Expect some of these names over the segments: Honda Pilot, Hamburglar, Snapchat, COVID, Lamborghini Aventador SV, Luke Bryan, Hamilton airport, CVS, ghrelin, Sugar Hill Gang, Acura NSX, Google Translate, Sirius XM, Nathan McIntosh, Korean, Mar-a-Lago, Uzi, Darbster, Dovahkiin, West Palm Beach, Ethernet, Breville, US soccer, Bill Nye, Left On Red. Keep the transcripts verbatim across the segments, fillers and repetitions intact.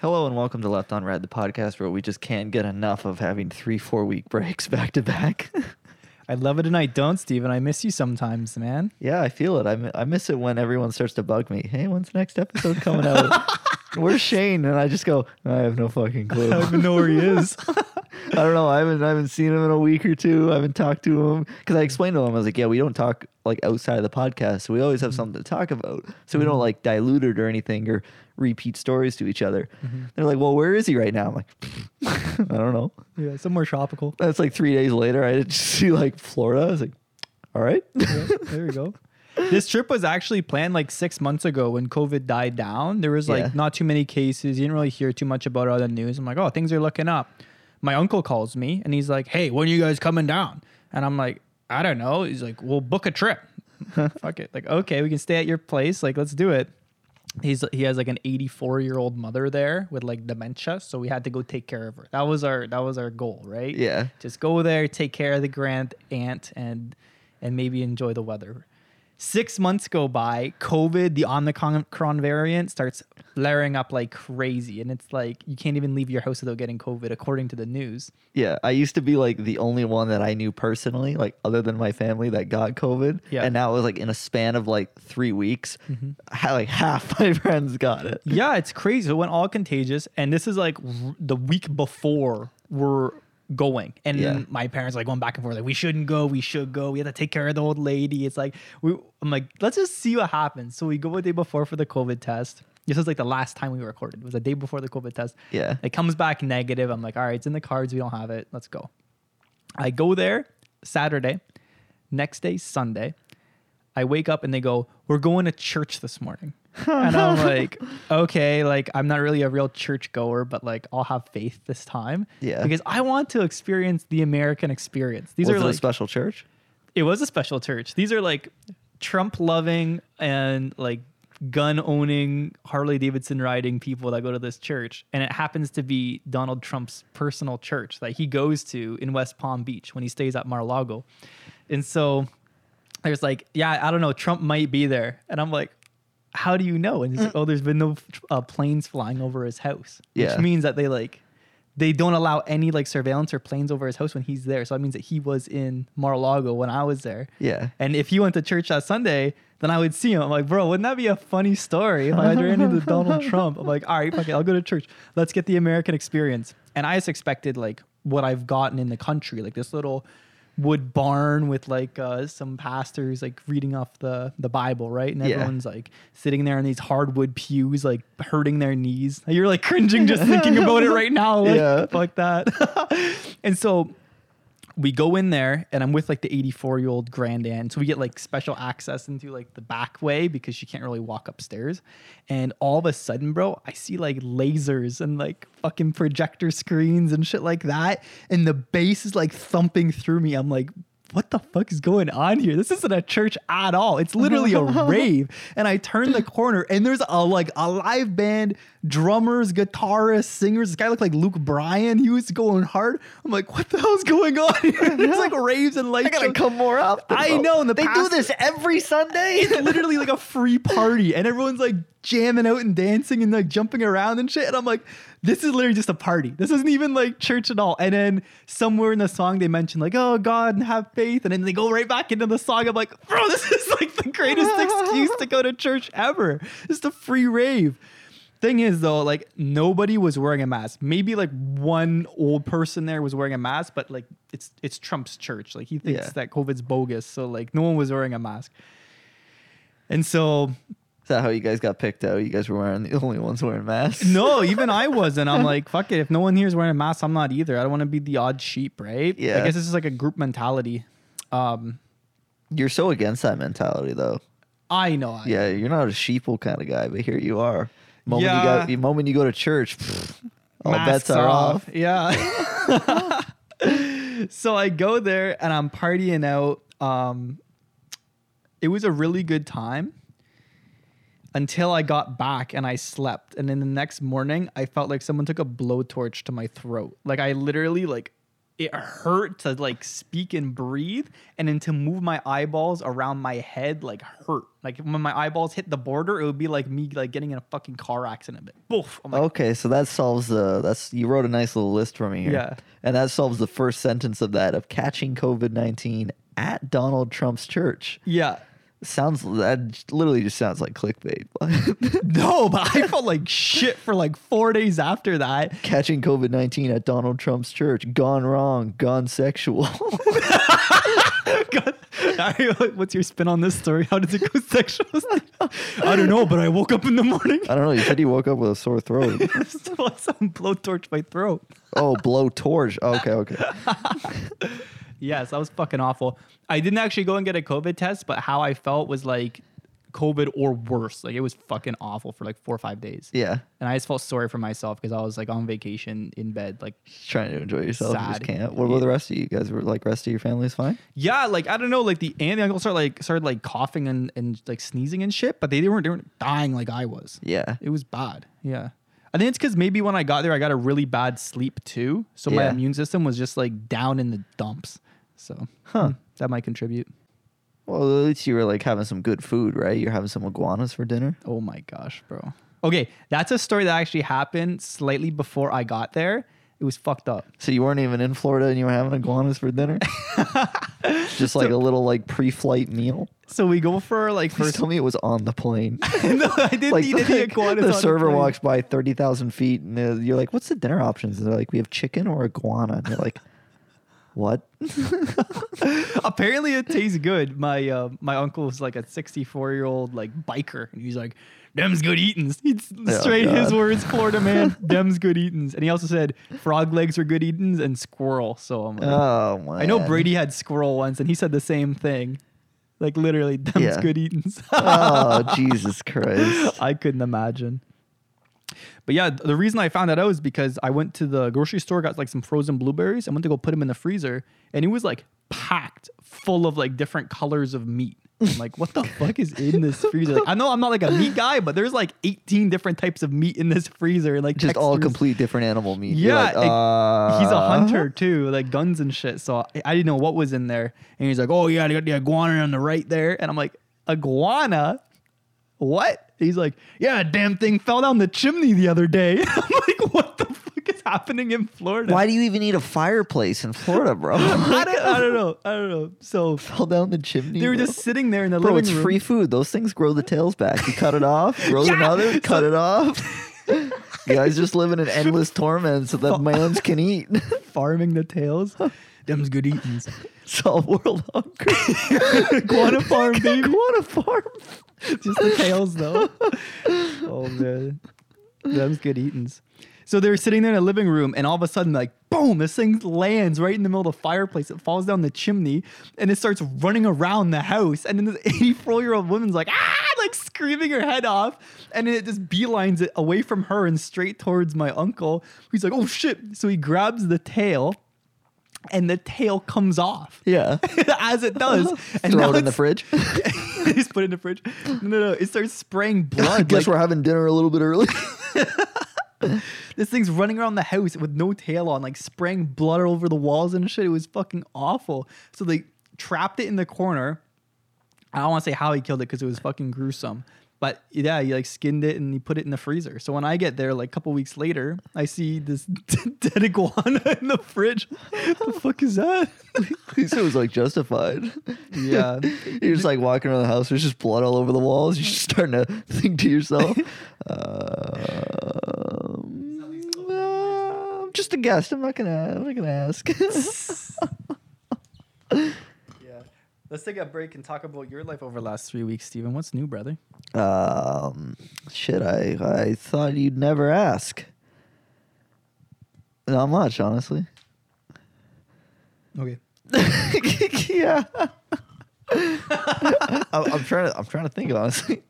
Hello and welcome to Left On Red, the podcast where we just can't get enough of having three, four-week breaks back to back. I love it and I don't, Steven. I miss you sometimes, man. Yeah, I feel it. I, I miss it when everyone starts to bug me. Hey, when's the next episode coming out? Where's Shane? And I just go, I have no fucking clue. I don't even know where he is. I don't know. I haven't I haven't seen him in a week or two. I haven't talked to him. Because I explained to him, I was like, yeah, we don't talk like outside of the podcast. So we always have something to talk about. So we don't like dilute it or anything or repeat stories to each other. Mm-hmm. They're like, well, where is he right now? I'm like, I don't know. Yeah, somewhere tropical. That's like three days later. I didn't see like Florida. I was like, all right. Yeah, there you go. This trip was actually planned like six months ago when COVID died down. There was like yeah. not too many cases. You didn't really hear too much about it on the news. I'm like, oh, things are looking up. My uncle calls me and he's like, hey, when are you guys coming down? And I'm like, I don't know. He's like, well, book a trip. Fuck it. Like, okay, we can stay at your place. Like, let's do it. He's he has like an eighty-four year old mother there with like dementia, so we had to go take care of her. That was our that was our goal, right? Yeah. Just go there, take care of the grand aunt, and and maybe enjoy the weather. Six months go by, COVID, the Omicron variant starts flaring up like crazy. And it's like, you can't even leave your house without getting COVID, according to the news. Yeah, I used to be like the only one that I knew personally, like other than my family, that got COVID. Yeah. And now it was like in a span of like three weeks, mm-hmm. I, like half my friends got it. Yeah, it's crazy. It went all contagious. And this is like r- the week before we're... going and yeah. then my parents like going back and forth like we shouldn't go, we should go, we have to take care of the old lady. It's like we I'm like, let's just see what happens. So we go a day before for the COVID test. This was like the last time we recorded. It was a day before the COVID test. Yeah. It comes back negative. I'm like, all right, it's in the cards, we don't have it. Let's go. I go there Saturday, next day Sunday. I wake up and they go, we're going to church this morning. And I'm like, okay, like I'm not really a real church goer, but like I'll have faith this time. Yeah. Because I want to experience the American experience. These was are it like, a special church? It was a special church. These are like Trump loving and like gun owning, Harley Davidson riding people that go to this church. And it happens to be Donald Trump's personal church that he goes to in West Palm Beach when he stays at Mar-a-Lago. And so there's like, yeah, I don't know, Trump might be there. And I'm like, how do you know? And he's like, oh, there's been no uh, planes flying over his house, yeah. which means that they like, they don't allow any like surveillance or planes over his house when he's there. So that means that he was in Mar-a-Lago when I was there. Yeah. And if he went to church that Sunday, then I would see him. I'm like, bro, wouldn't that be a funny story if I ran into Donald Trump? I'm like, all right, fuck it, I'll go to church. Let's get the American experience. And I just expected like what I've gotten in the country, like this little wood barn with like uh, some pastors like reading off the, the Bible, right? And everyone's yeah. like sitting there in these hardwood pews, like hurting their knees. You're like cringing just thinking about it right now. Like, yeah. fuck that. And so we go in there and I'm with like the eighty-four year old grandaunt. So we get like special access into like the back way because she can't really walk upstairs. And all of a sudden, bro, I see like lasers and like fucking projector screens and shit like that. And the bass is like thumping through me. I'm like, what the fuck is going on here? This isn't a church at all. It's literally a rave. And I turn the corner and there's a like a live band, drummers, guitarists, singers. This guy looked like Luke Bryan. He was going hard. I'm like, what the hell's going on here? There's like raves and lights. I gotta come more often. I though. know. And the they pastor, do this every Sunday. It's literally like a free party. And everyone's like jamming out and dancing and like jumping around and shit. And I'm like, this is literally just a party. This isn't even like church at all. And then somewhere in the song they mention like, oh God, and have faith. And then they go right back into the song. I'm like, bro, this is like the greatest excuse to go to church ever. It's a free rave. Thing is though, like nobody was wearing a mask. Maybe like one old person there was wearing a mask, but like it's it's Trump's church. Like he thinks yeah. that COVID's bogus. So like no one was wearing a mask. And so is that how you guys got picked out? You guys were wearing the only ones wearing masks? No, even I wasn't. I'm like, fuck it. If no one here is wearing a mask, I'm not either. I don't want to be the odd sheep, right? Yeah. I guess this is like a group mentality. Um, you're so against that mentality, though. I know. I yeah, am. You're not a sheeple kind of guy, but here you are. Moment yeah. you got, the moment you go to church, pff, all masks bets are off. off. Yeah. So I go there and I'm partying out. Um, it was a really good time. Until I got back and I slept. And then the next morning, I felt like someone took a blowtorch to my throat. Like I literally like it hurt to like speak and breathe, and then to move my eyeballs around my head like hurt. Like when my eyeballs hit the border, it would be like me like getting in a fucking car accident. Boof. I'm like, okay, so that solves the that's you wrote a nice little list for me here. Yeah, and that solves the first sentence of that of catching COVID nineteen at Donald Trump's church. Yeah. Sounds that literally just sounds like clickbait. No, but I felt like shit for like four days after that. Catching COVID nineteen at Donald Trump's church. Gone wrong. Gone sexual. God. Right, what's your spin on this story? How did it go sexual? I don't know, but I woke up in the morning. I don't know. You said you woke up with a sore throat. Someone blowtorched my throat. Oh, blowtorch. Oh, okay, okay. Yes, that was fucking awful. I didn't actually go and get a COVID test, but how I felt was like COVID or worse. Like it was fucking awful for like four or five days. Yeah. And I just felt sorry for myself because I was like on vacation in bed, like trying to enjoy yourself. You just can't. What about yeah. the rest of you guys? Were like rest of your family's fine? Yeah, like I don't know, like the aunt and uncle started like started like coughing and, and like sneezing and shit, but they, they weren't they weren't dying like I was. Yeah. It was bad. Yeah. I think it's because maybe when I got there, I got a really bad sleep too. So yeah. my immune system was just like down in the dumps. So huh. that might contribute. Well, at least you were like having some good food, right? You're having some iguanas for dinner. Oh my gosh, bro. Okay, that's a story that actually happened slightly before I got there. It was fucked up. So you weren't even in Florida and you were having iguanas for dinner? Just like so, a little like pre-flight meal? So we go for like first... Tell me it was on the plane. No, I didn't like, eat like, any iguanas the on server the plane. Walks by thirty thousand feet and you're like, what's the dinner options? And they're like, we have chicken or iguana. And you're like... What? Apparently it tastes good. My uh, my uncle was like a sixty-four year old like biker, and he's like, "Them's good eatins." He's oh, straight God. His words, Florida man. Them's good eatins. And he also said frog legs are good eatins and squirrel. So I'm like, oh man. I know Brady had squirrel once, and he said the same thing. Like literally, them's yeah. good eatins. Oh Jesus Christ! I couldn't imagine. But yeah, the reason I found that out is because I went to the grocery store, got like some frozen blueberries. I went to go put them in the freezer, and it was like packed full of like different colors of meat. I'm like, what the fuck is in this freezer? Like, I know I'm not like a meat guy, but there's like eighteen different types of meat in this freezer. Like just textures. All complete different animal meat. Yeah. Like, uh... He's a hunter too, like guns and shit. So I didn't know what was in there. And he's like, oh yeah, I got the iguana on the right there. And I'm like, iguana? What? He's like, yeah, a damn thing fell down the chimney the other day. I'm like, what the fuck is happening in Florida? Why do you even need a fireplace in Florida, bro? I, don't, I don't know. I don't know. So fell down the chimney. They were bro. Just sitting there in the bro, living room. Bro, it's free food. Those things grow the tails back. You cut it off, grow yeah! another, cut so- it off. You guys just living in endless torment so that males can eat. Farming the tails. Them's good eatings. It's all world hungry. Iguana farm, baby. Iguana farm. Just the tails, though. Oh, man. Them's good eatings. So they were sitting there in a living room, and all of a sudden, like, boom, this thing lands right in the middle of the fireplace. It falls down the chimney, and it starts running around the house. And then this eighty-four-year-old woman's like, ah, like screaming her head off. And then it just beelines it away from her and straight towards my uncle. He's like, oh, shit. So he grabs the tail. And the tail comes off. Yeah. As it does. And throw it in the fridge. Just put it in the fridge. No, no, it starts spraying blood. I guess like, we're having dinner a little bit early. This thing's running around the house with no tail on, like spraying blood over the walls and shit. It was fucking awful. So they trapped it in the corner. I don't want to say how he killed it because it was fucking gruesome. But yeah, he like skinned it and he put it in the freezer. So when I get there, like a couple weeks later, I see this d- dead iguana in the fridge. What the fuck is that? At least it was like justified. Yeah. You're just like walking around the house. There's just blood all over the walls. You're just starting to think to yourself, um, uh, I'm just a guest. I'm not going to, I'm not going to ask. Let's take a break and talk about your life over the last three weeks, Steven. What's new, brother? Um, shit, I, I thought you'd never ask. Not much, honestly. Okay. Yeah. I, I'm trying to I'm trying to think, honestly.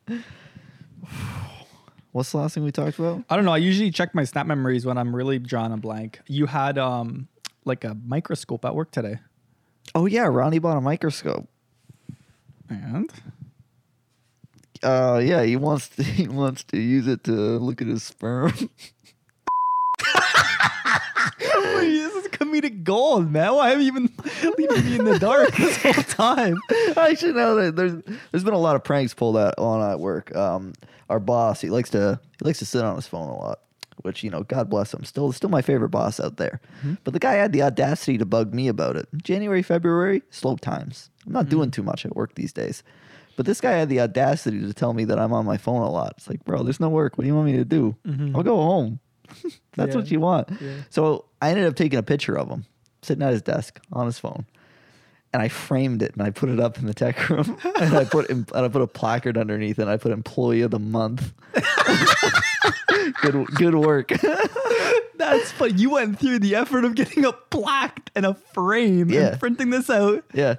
What's the last thing we talked about? I don't know. I usually check my Snap memories when I'm really drawing a blank. You had um like a microscope at work today. Oh, yeah. Ronnie bought a microscope. And? Uh, yeah, he wants to, he wants to use it to look at his sperm. This is comedic gold. cold, man. Why have you been leaving me in the dark this whole time? I should know that there's there's been a lot of pranks pulled out on at work. Um, our boss, he likes to he likes to sit on his phone a lot, which, you know, God bless him. Still, still my favorite boss out there. Mm-hmm. But the guy had the audacity to bug me about it. January, February, slow times. I'm not mm-hmm. doing too much at work these days. But this guy had the audacity to tell me that I'm on my phone a lot. It's like, bro, there's no work. What do you want me to do? Mm-hmm. I'll go home. That's yeah. what you want. Yeah. So I ended up taking a picture of him sitting at his desk on his phone. And I framed it and I put it up in the tech room. and I put and I put a placard underneath it. And I put employee of the month. Good, good work. That's fun. You went through the effort of getting a plaque and a frame yeah. and printing this out. Yeah.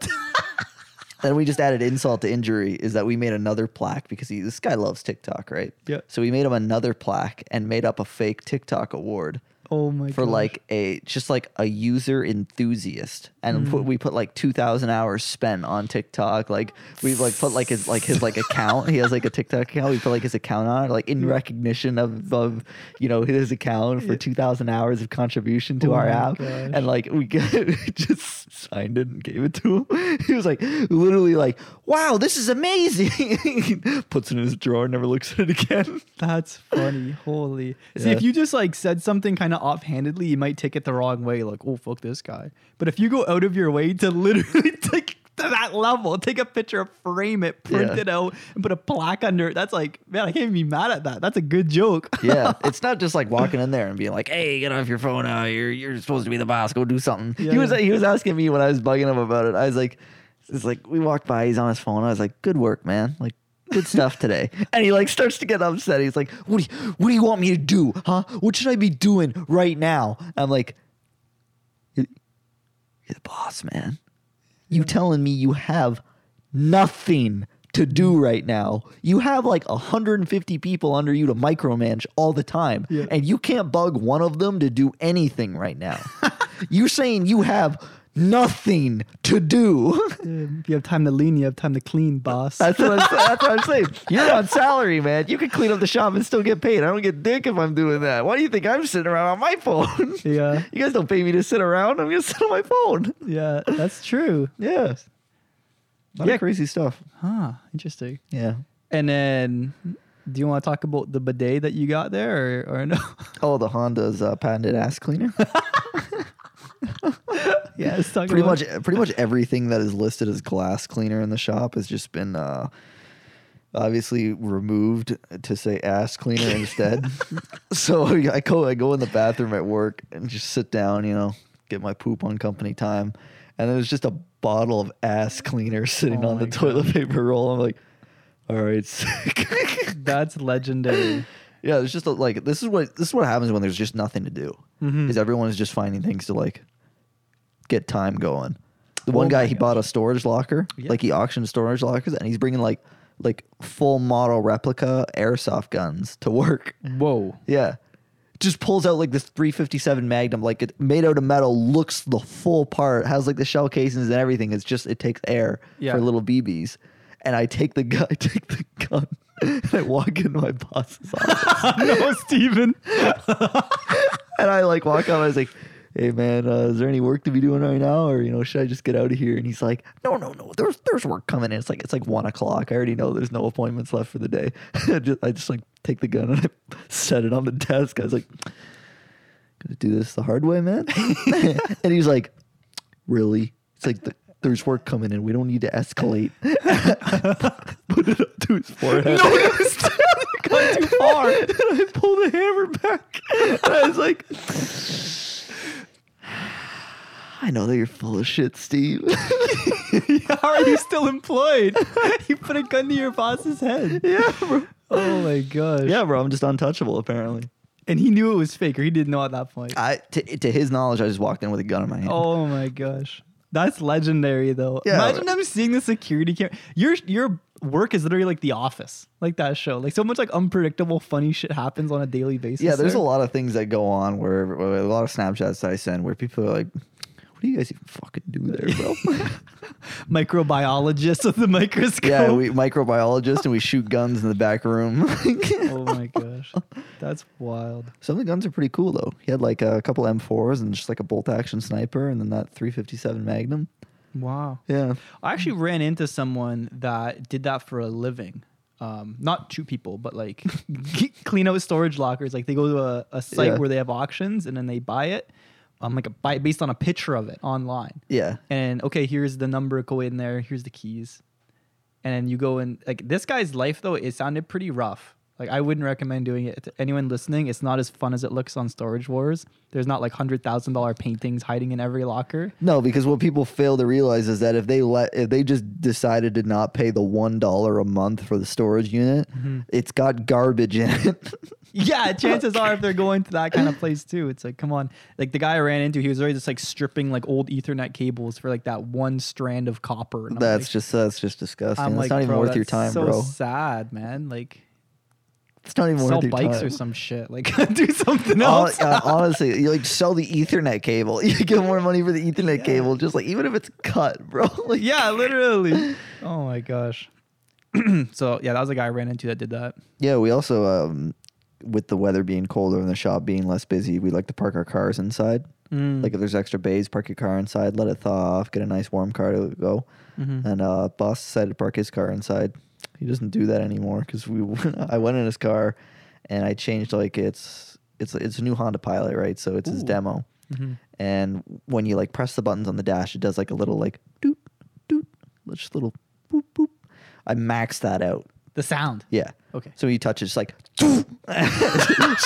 And we just added insult to injury is that we made another plaque because he, this guy loves TikTok, right? Yeah. So we made him another plaque and made up a fake TikTok award. Oh my god. For gosh. like a just like a user enthusiast. And mm. put, we put like two thousand hours spent on TikTok. Like we like put like his like his like account. He has like a TikTok account. We put like his account on it, like in recognition of, of you know, his account for two thousand hours of contribution to oh our app. Gosh. And like we, we just signed it and gave it to him. He was like literally like, "Wow, this is amazing." Puts it in his drawer, never looks at it again. That's funny. Holy. Yeah. See, if you just like said something kind of offhandedly, you might take it the wrong way, like, oh, fuck this guy. But if you go out of your way to literally take to that level, take a picture, frame it, print yeah. it out, and put a plaque under it, that's like, man, I can't even be mad at that. That's a good joke. Yeah. It's not just like walking in there and being like, hey, get off your phone now. You're you're supposed to be the boss. Go do something. Yeah, he was yeah. he was asking me when I was bugging him about it. I was like, it's like we walked by, he's on his phone. I was like, good work, man. Like, good stuff today. And he like starts to get upset. He's like, what do you, what do you want me to do? Huh? What should I be doing right now? I'm like, you're the boss, man. You telling me you have nothing to do right now? You have like one hundred fifty people under you to micromanage all the time. Yeah. And you can't bug one of them to do anything right now. You're saying you have nothing to do. Dude, if you have time to lean, you have time to clean, boss. That's what, I'm, that's what I'm saying. You're on salary, man. You can clean up the shop and still get paid. I don't get dick if I'm doing that. Why do you think I'm sitting around on my phone? Yeah. You guys don't pay me to sit around. I'm going to sit on my phone. Yeah, that's true. Yeah. A lot yeah. of crazy stuff. Huh. Interesting. Yeah. And then, do you want to talk about the bidet that you got there or, or no? Oh, the Honda's uh, patented ass cleaner. Yeah, it's pretty about- much pretty much everything that is listed as glass cleaner in the shop has just been uh, obviously removed to say ass cleaner instead. So I go I go in the bathroom at work and just sit down, you know, get my poop on company time, and there's just a bottle of ass cleaner sitting oh on the God. toilet paper roll. I'm like, all right, sick. That's legendary. Yeah, it's just a, like this is what this is what happens when there's just nothing to do. Mm-hmm. Is everyone is just finding things to like get time going. The oh one guy he gosh. bought a storage locker, yeah. like he auctioned storage lockers, and he's bringing like like full model replica airsoft guns to work. Whoa, yeah, just pulls out like this three fifty-seven Magnum, like it made out of metal, looks the full part, has like the shell casings and everything. It's just it takes air yeah. for little B Bs, and I take the gun, I take the gun. And I walk into my boss's office. No, Steven. And I like walk out. I was like, hey, man, uh, is there any work to be doing right now? Or, you know, should I just get out of here? And he's like, no, no, no. There's there's work coming in. It's like it's like one o'clock. I already know there's no appointments left for the day. I, just, I just like take the gun and I set it on the desk. I was like, gonna do this the hard way, man. And he's like, really? It's like the there's work coming in. We don't need to escalate. Put it up to his forehead. No, it was gone too far. And I pulled the hammer back. And I was like, I know that you're full of shit, Steve. How are you still employed? You put a gun to your boss's head. Yeah, bro. Oh, my gosh. Yeah, bro. I'm just untouchable, apparently. And he knew it was fake, or he didn't know at that point. I, to, to his knowledge, I just walked in with a gun in my hand. Oh, my gosh. That's legendary, though. Yeah, imagine them seeing the security camera. Your your work is literally like The Office, like that show. Like so much like unpredictable, funny shit happens on a daily basis. Yeah, there's there. a lot of things that go on where, where a lot of Snapchats that I send where people are like, "What do you guys even fucking do there, bro?" Microbiologists with the microscope. Yeah, we microbiologists and we shoot guns in the back room. Oh my god. gosh. That's wild. Some of the guns are pretty cool, though. He had like a couple M fours and just like a bolt-action sniper and then that three fifty-seven Magnum. Wow. Yeah. I actually ran into someone that did that for a living. Um, not two people, but like clean out storage lockers. Like they go to a, a site yeah. where they have auctions and then they buy it. Um, like a buy based on a picture of it online. Yeah. And okay, here's the number, go in there. Here's the keys. And you go in. Like this guy's life though, it sounded pretty rough. Like I wouldn't recommend doing it to anyone listening. It's not as fun as it looks on Storage Wars. There's not like one hundred thousand dollars paintings hiding in every locker. No, because what people fail to realize is that if they let, if they just decided to not pay the one dollar a month for the storage unit, mm-hmm. it's got garbage in it. Yeah, chances are if they're going to that kind of place too, it's like, come on. Like the guy I ran into, he was already just like stripping like old Ethernet cables for like that one strand of copper. And that's like, just that's just disgusting. I'm it's like, not even worth your time, so bro. So sad, man. Like. It's not even sell bikes time. Or some shit. Like do something else. Uh, honestly, you like sell the Ethernet cable. You get more money for the Ethernet yeah. cable. Just like even if it's cut, bro. Like, yeah, literally. Oh my gosh. So yeah, that was the guy I ran into that did that. Yeah, we also um, with the weather being colder and the shop being less busy, we like to park our cars inside. Mm. Like if there's extra bays, park your car inside, let it thaw off, get a nice warm car to go. Mm-hmm. And uh, boss decided to park his car inside. He doesn't do that anymore because we. I went in his car, and I changed like it's it's it's a new Honda Pilot, right? So it's Ooh. His demo, mm-hmm. and when you like press the buttons on the dash, it does like a little like doot doot, just little boop boop. I maxed that out. The sound. Yeah. Okay. So you touch it, it's like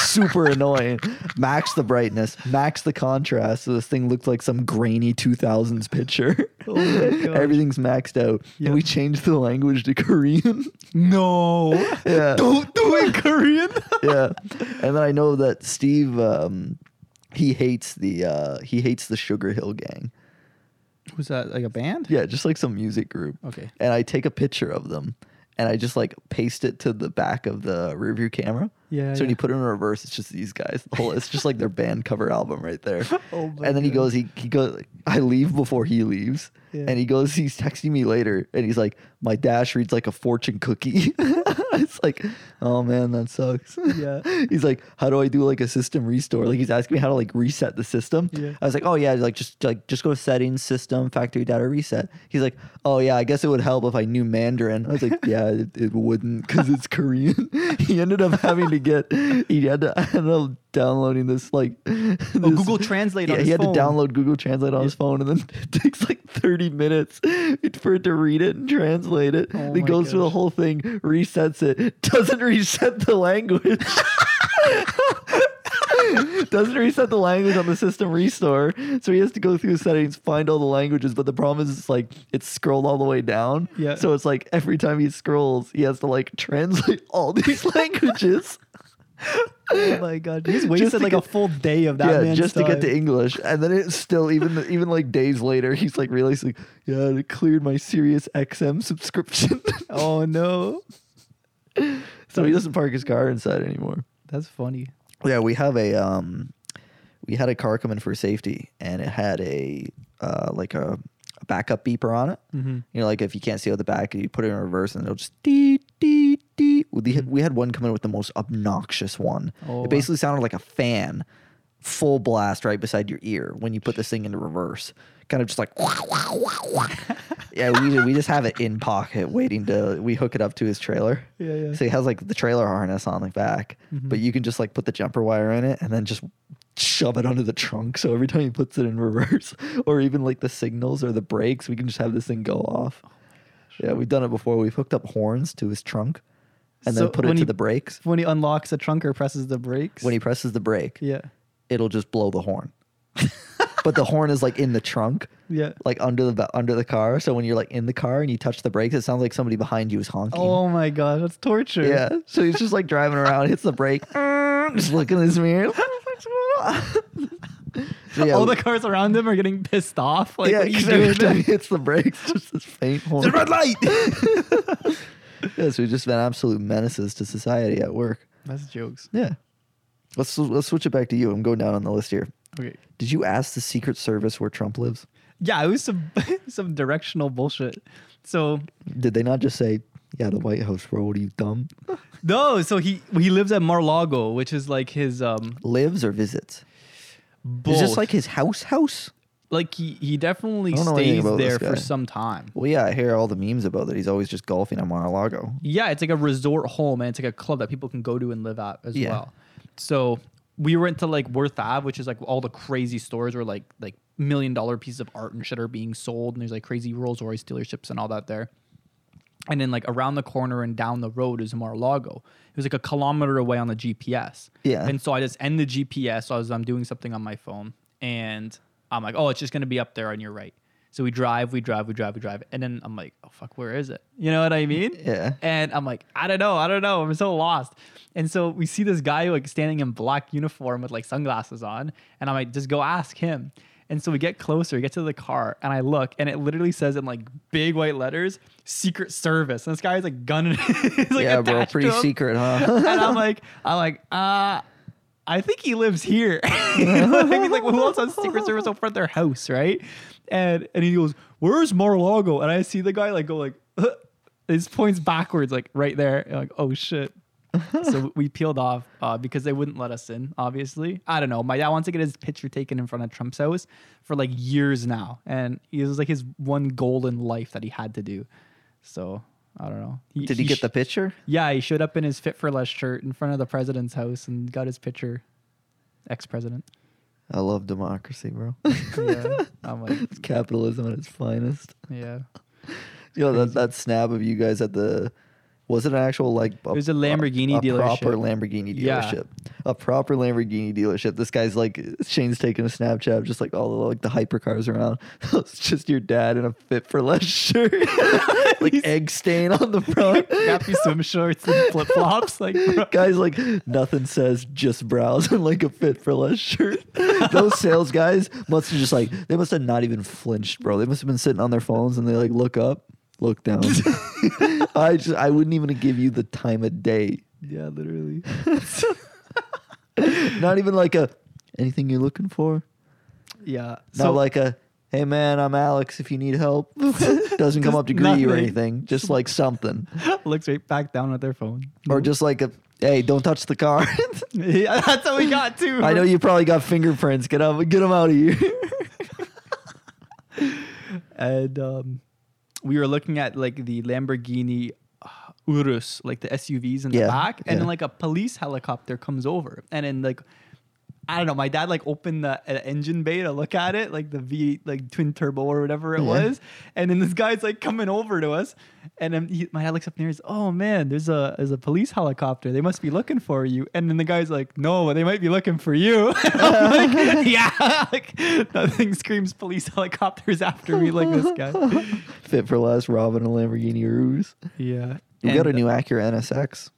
super annoying. Max the brightness, max the contrast. So this thing looked like some grainy two thousands picture. Oh my God. Everything's maxed out. Yep. And we changed the language to Korean. No. Yeah. Don't do it Korean. Yeah. And then I know that Steve um, he hates the uh, he hates the Sugar Hill Gang. Who's that? Like a band? Yeah, just like some music group. Okay. And I take a picture of them. And I just like paste it to the back of the rearview camera. Yeah. So when yeah. you put it in reverse, it's just these guys. The whole, it's just like their band cover album right there. Oh my and then God. he goes, he he goes. I leave before he leaves, yeah. and he goes. He's texting me later, and he's like, "My dash reads like a fortune cookie." It's like, oh man, that sucks. Yeah. He's like, "How do I do like a system restore?" Like he's asking me how to like reset the system. Yeah. I was like, "Oh yeah, like just like just go to settings, system, factory data reset." He's like, "Oh yeah, I guess it would help if I knew Mandarin." I was like, "Yeah, it, it wouldn't because it's Korean." He ended up having to get. He had to end up downloading this like. This, oh, Google Translate. Yeah, on his he had phone. to download Google Translate on yeah. his phone, and then it takes like thirty minutes for it to read it and translate it. Oh then goes gosh. through the whole thing, resets it, doesn't reset the language. Doesn't reset the language on the system restore, so he has to go through settings, find all the languages. But the problem is, it's like it's scrolled all the way down. Yeah. So it's like every time he scrolls, he has to like translate all these languages. Oh my God! He's wasted like get, a full day of that. Yeah, man's just to time. get to English, and then it's still even the, even like days later, he's like realizing, yeah, it cleared my Sirius X M subscription. Oh no! So he doesn't park his car inside anymore. That's funny. Yeah, we have a um, we had a car come in for safety, and it had a uh, like a, a backup beeper on it. Mm-hmm. You know, like if you can't see out the back, you put it in reverse, and it'll just dee dee dee. Mm-hmm. We had one come in with the most obnoxious one. Oh, it basically wow. sounded like a fan, full blast right beside your ear when you put this thing into reverse. Kind of just like, yeah. We we just have it in pocket, waiting to we hook it up to his trailer. Yeah, yeah. So he has like the trailer harness on the back, mm-hmm. but you can just like put the jumper wire in it and then just shove it under the trunk. So every time he puts it in reverse, or even like the signals or the brakes, we can just have this thing go off. Oh yeah, we've done it before. We've hooked up horns to his trunk. And so then put it to he, the brakes. When he unlocks the trunk or presses the brakes? When he presses the brake, yeah, it'll just blow the horn. But the horn is like in the trunk, yeah, like under the under the car. So when you're like in the car and you touch the brakes, it sounds like somebody behind you is honking. Oh my God, that's torture. Yeah. So he's just like driving around, hits the brake, just looking in his mirror. So yeah, all the cars around him are getting pissed off. Like, yeah, because every time he hits the brakes, just this faint horn. The red light. Yeah, so we've just been absolute menaces to society at work. That's jokes. Yeah. Let's let's switch it back to you. I'm going down on the list here. Okay. Did you ask the Secret Service where Trump lives? Yeah, it was some some directional bullshit. So did they not just say Yeah, the White House Road, you dumb. No, so he he lives at Mar-a-Lago, which is like his... Um, lives or visits? Both. Is this like his house house? Like he, he definitely stays there for some time. Well, yeah, I hear all the memes about that. He's always just golfing at Mar-a-Lago. Yeah, it's like a resort home, and it's like a club that people can go to and live at as yeah. well. So we went to like Worth Ave, which is like all the crazy stores where like like million dollar pieces of art and shit are being sold, and there's like crazy Rolls Royce dealerships and all that there. And then like around the corner and down the road is Mar-a-Lago. It was like a kilometer away on the G P S. Yeah. And so I just end the G P S as I'm doing something on my phone, and I'm like, oh, it's just going to be up there on your right. So we drive, we drive, we drive, we drive. And then I'm like, oh, fuck, where is it? You know what I mean? Yeah. And I'm like, I don't know. I don't know. I'm so lost. And so we see this guy like standing in black uniform with like sunglasses on. And I'm like, just go ask him. And so we get closer, we get to the car, and I look, and it literally says in like big white letters, Secret Service. And this guy's like gunning. Like yeah, bro, pretty secret, huh? And I'm like, I'm like, uh, I think he lives here. You know what I mean? Like, who else has Secret Service in front of their house, right? And and he goes, where's Mar-a-Lago? And I see the guy like go like, uh, his points backwards, like right there. And like, oh shit. So we peeled off uh, because they wouldn't let us in, obviously. I don't know. My dad wants to get his picture taken in front of Trump's house for like years now. And it was like his one goal in life that he had to do. So I don't know. He, Did he, he get sh- the picture? Yeah, he showed up in his Fit for Less shirt in front of the president's house and got his picture. Ex-president. I love democracy, bro. Yeah, I'm like, it's capitalism at its finest. Yeah. You know, that, that snap of you guys at the... Was it an actual, like... A, it was a Lamborghini a, a dealership. A proper Lamborghini dealership. Yeah. A proper Lamborghini dealership. This guy's, like... Shane's taking a Snapchat of just, like, all the, like, the hypercars around. It's just your dad in a Fit for Less shirt. Like, egg stain on the front. Crappy swim shorts and flip-flops. Like, bro. Guys, like, nothing says just browse and, like, a Fit for Less shirt. Those sales guys must have just, like... They must have not even flinched, bro. They must have been sitting on their phones and they, like, look up. Look down. I just I wouldn't even give you the time of day. Yeah, literally. Not even like a anything you're looking for. Yeah. Not so, like a hey man, I'm Alex. If you need help, doesn't come up to greet you or anything. Just like something. Looks right back down at their phone. Or just like a hey, don't touch the car. Yeah, that's how we got to. I know you probably got fingerprints. Get up, get them out of here. And um. We were looking at, like, the Lamborghini uh, Urus, like, the S U Vs in yeah, the back. And yeah. then, like, a police helicopter comes over. And then, like, I don't know. My dad, like, opened the uh, engine bay to look at it, like, the V, like, twin turbo or whatever it yeah. was. And then this guy's, like, coming over to us. And then he, my dad looks up near and he's, oh, man, there's a there's a police helicopter. They must be looking for you. And then the guy's like, no, they might be looking for you. I'm like, yeah. Like, nothing screams police helicopters after me like this guy. Fit for Less, robbing a Lamborghini Urus. Yeah. We and got a new Acura N S X.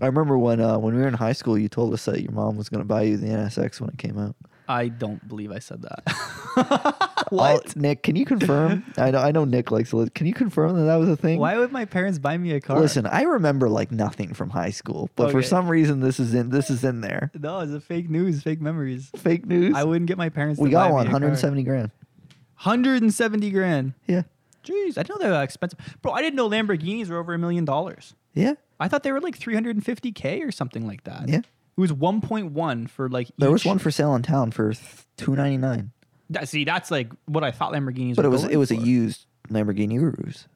I remember when uh, when we were in high school, you told us that your mom was going to buy you the N S X when it came out. I don't believe I said that. What? I'll, Nick, can you confirm? I know, I know Nick likes to listen. Can you confirm that that was a thing? Why would my parents buy me a car? Listen, I remember like nothing from high school, but okay. for some reason this is in this is in there. No, it's a fake news, fake memories, fake news. I wouldn't get my parents. We to got buy one, me a one hundred seventy car. Grand. one hundred seventy grand. Yeah. Jeez, I didn't know they were expensive, bro. I didn't know Lamborghinis were over a million dollars. Yeah. I thought they were like three hundred fifty K or something like that. Yeah. It was one point one for like each. There was one for sale in town for two ninety-nine. That, see, that's like what I thought Lamborghinis but were. But it was it was for. a used Lamborghini Urus.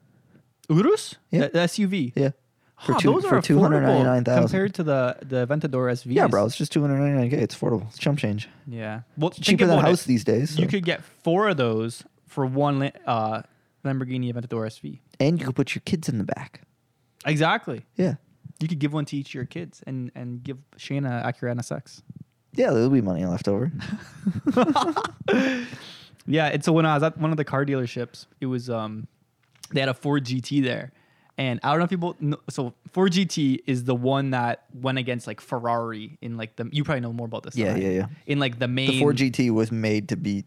Urus? Yeah. The S U V. Yeah. For, huh, two, those for are two hundred ninety-nine thousand compared to the, the Aventador S V. Yeah, bro. It's just two hundred ninety-nine K. It's affordable. It's chump change. Yeah. Well, it's cheaper than a house it. these days. So. You could get four of those for one uh, Lamborghini Aventador S V. And you could put your kids in the back. Exactly. Yeah. You could give one to each of your kids and, and give Shane an Acura N S X. Yeah, there'll be money left over. Yeah, and so when I was at one of the car dealerships, it was um, they had a Ford G T there, and I don't know if people know, so Ford G T is the one that went against like Ferrari in like the you probably know more about this. Yeah, right? yeah, yeah. In like the main the Ford G T was made to beat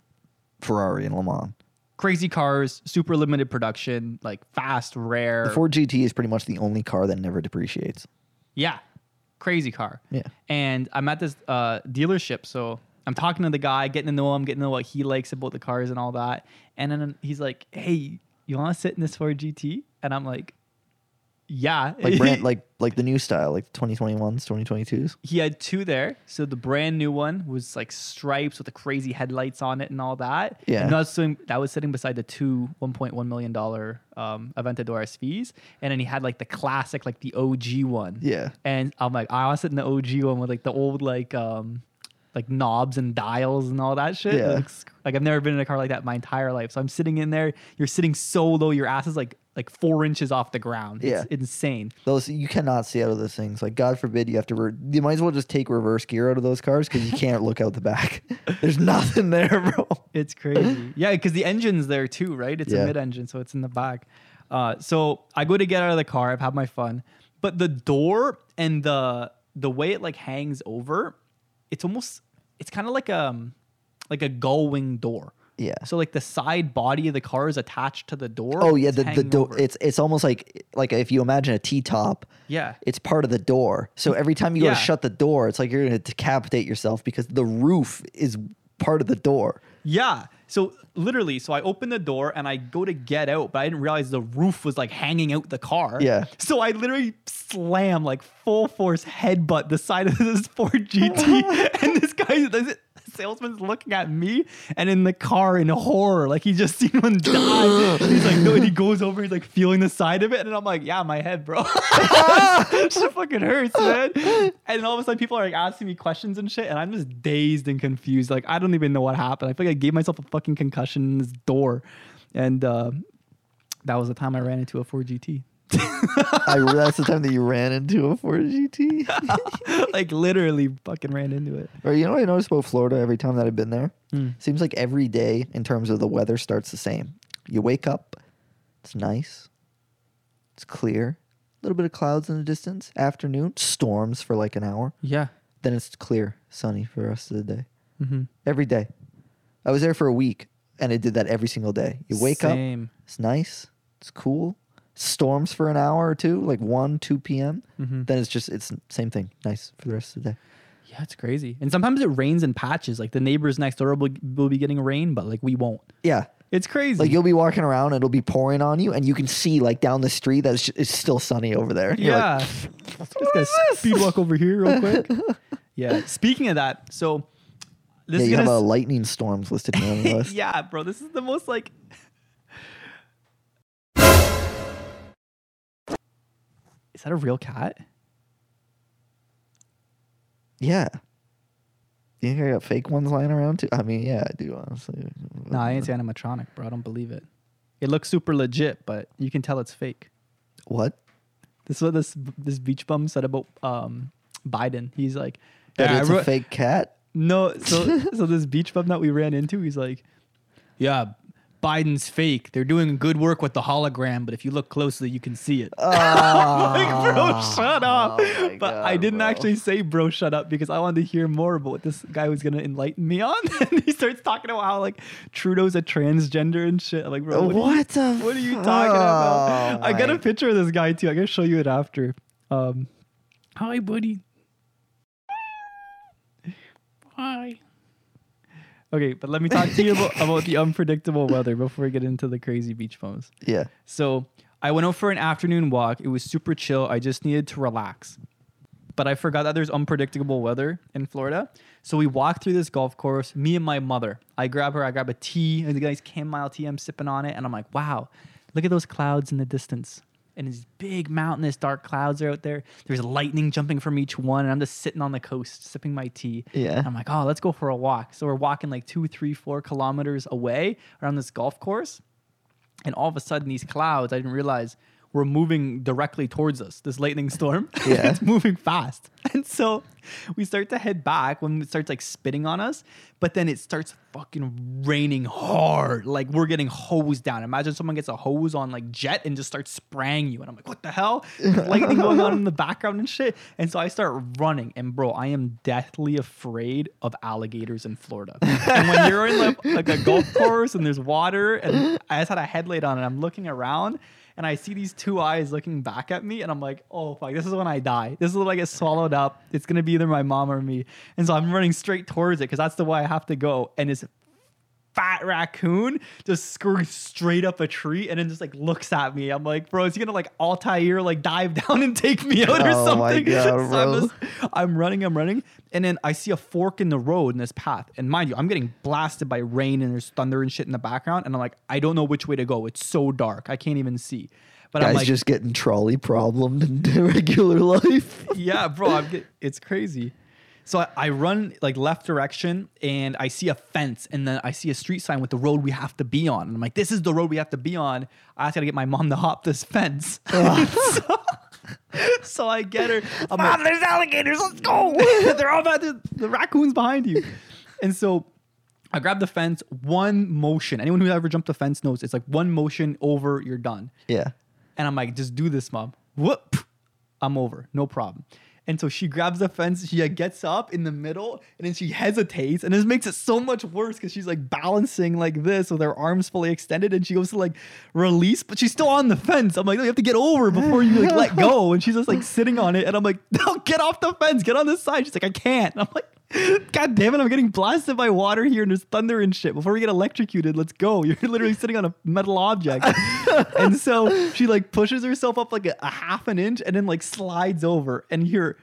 Ferrari in Le Mans. Crazy cars, super limited production, like fast, rare. The Ford G T is pretty much the only car that never depreciates. Yeah. Crazy car. Yeah. And I'm at this uh, dealership, so I'm talking to the guy, getting to know him, getting to know what he likes about the cars and all that. And then he's like, hey, you want to sit in this Ford G T? And I'm like, Yeah. Like brand, like like the new style, like twenty twenty-ones, twenty twenty-twos. He had two there. So the brand new one was like stripes with the crazy headlights on it and all that. Yeah. And that was sitting, that was sitting beside the two one point one million dollars um, Aventador S Vs. And then he had like the classic, like the O G one. Yeah. And I'm like, I was sitting in the O G one with like the old like... um. like knobs and dials and all that shit. Yeah. Like, like I've never been in a car like that my entire life. So I'm sitting in there. You're sitting so low. Your ass is like like four inches off the ground. Yeah. It's insane. Those you cannot see out of those things. Like God forbid you have to. Re- you might as well just take reverse gear out of those cars because you can't look out the back. There's nothing there, bro. It's crazy. Yeah, because the engine's there too, right? It's yeah. a mid-engine, so it's in the back. Uh, so I go to get out of the car. I've had my fun, but the door and the the way it like hangs over. It's almost, it's kind of like a, like a gull wing door. Yeah. So like the side body of the car is attached to the door. Oh yeah, the, the door. It's it's almost like like if you imagine a T-top. Yeah. It's part of the door. So every time you yeah. go to shut the door, it's like you're gonna decapitate yourself because the roof is part of the door. Yeah. So literally, so I open the door and I go to get out, but I didn't realize the roof was like hanging out the car. Yeah. So I literally slam like full force headbutt the side of this Ford G T. And this guy, this salesman's looking at me and in the car in horror. Like he just seen one die. And he's like, no, and he goes over, he's like feeling the side of it. And I'm like, yeah, my head, bro. Shit fucking hurts, man. And all of a sudden people are like asking me questions and shit. And I'm just dazed and confused. Like, I don't even know what happened. I feel like I gave myself a fucking concussion in this door, and uh, that was the time I ran into a Ford G T. I, that's the time that you ran into a Ford G T. Like literally fucking ran into it. Or you know what I noticed about Florida every time that I've been there? Mm. Seems like every day in terms of the weather starts the same. You wake up, it's nice, it's clear, a little bit of clouds in the distance. Afternoon, storms for like an hour. Yeah. Then it's clear, sunny for the rest of the day. Mm-hmm. Every day. I was there for a week, and it did that every single day. You wake Same. up, it's nice, it's cool, storms for an hour or two, like one, two p.m. Mm-hmm. Then it's just, it's same thing, nice for the rest of the day. Yeah, it's crazy. And sometimes it rains in patches. Like, the neighbors next door will, will be getting rain, but, like, we won't. Yeah. It's crazy. Like, you'll be walking around, and it'll be pouring on you, and you can see, like, down the street that it's, it's still sunny over there. And yeah. You're like, just gonna speed walk over here real quick. Yeah. Speaking of that, so... This yeah, you have a s- lightning storms listed on the list. Yeah, bro, this is the most like. Is that a real cat? Yeah. You think I got fake ones lying around too? I mean, yeah, I do honestly. No, nah, I ain't animatronic, bro. I don't believe it. It looks super legit, but you can tell it's fake. What? This is what this this beach bum said about um, Biden. He's like, that yeah, it's I wrote- a fake cat. No, so so this beach bum that we ran into, he's like, yeah, Biden's fake. They're doing good work with the hologram, but if you look closely, you can see it. Uh, I'm like, bro, shut up. Oh but God, I didn't bro. actually say, bro, shut up, because I wanted to hear more about what this guy was going to enlighten me on. And he starts talking about how, like, Trudeau's a transgender and shit. I'm like, bro, what, what, are, you, what are you talking about? Oh I got a picture of this guy, too. I'm going to show you it after. Um, Hi, buddy. Hi. Okay, but let me talk to you about, about the unpredictable weather before we get into the crazy beach bums. Yeah. So I went out for an afternoon walk. It was super chill. I just needed to relax. But I forgot that there's unpredictable weather in Florida. So we walked through this golf course, me and my mother. I grab her. I grab a tea. And the guy's chamomile tea. I'm sipping on it. And I'm like, wow, look at those clouds in the distance. And these big mountainous dark clouds are out there. There's lightning jumping from each one. And I'm just sitting on the coast, sipping my tea. Yeah. And I'm like, oh, let's go for a walk. So we're walking like two, three, four kilometers away around this golf course. And all of a sudden, these clouds, I didn't realize, were moving directly towards us. This lightning storm. Yeah. It's moving fast. And so we start to head back when it starts like spitting on us. But then it starts fucking raining hard. Like we're getting hosed down. Imagine someone gets a hose on like jet and just starts spraying you. And I'm like, what the hell? Lightning going on in the background and shit. And so I start running. And bro, I am deathly afraid of alligators in Florida. And when you're in like, like a golf course and there's water and I just had a headlight on and I'm looking around. And I see these two eyes looking back at me. And I'm like, oh, fuck, this is when I die. This is when I get swallowed up. It's going to be either my mom or me. And so I'm running straight towards it because that's the way I have to go. And it's fat raccoon just screwed straight up a tree and then just like looks at me. I'm like, bro, is he gonna like Altair like dive down and take me out or oh something? My God, so bro. I'm, just, I'm running, I'm running, and then I see a fork in the road in this path. And mind you, I'm getting blasted by rain and there's thunder and shit in the background. And I'm like, I don't know which way to go. It's so dark, I can't even see. But guys, I'm like, just getting trolley problemed in regular life. Yeah, bro, I'm get, it's crazy. So I, I run like left direction and I see a fence and then I see a street sign with the road we have to be on. And I'm like, this is the road we have to be on. I just got to get my mom to hop this fence. so, so I get her. I'm Mom, like, there's alligators. Let's go. They're all about the, the raccoons behind you. And so I grab the fence, one motion. Anyone who's ever jumped the fence knows it's like one motion over, you're done. Yeah. And I'm like, just do this, Mom. Whoop. I'm over. No problem. And so she grabs the fence, she gets up in the middle, and then she hesitates, and this makes it so much worse because she's like balancing like this with her arms fully extended, and she goes to like release, but she's still on the fence. I'm like, no, you have to get over before you like let go, and she's just like sitting on it, and I'm like, no, get off the fence, get on this side. She's like, I can't. And I'm like, God damn it, I'm getting blasted by water here, and there's thunder and shit. Before we get electrocuted, let's go. You're literally sitting on a metal object. And so she like pushes herself up like a, a half an inch and then like slides over and you're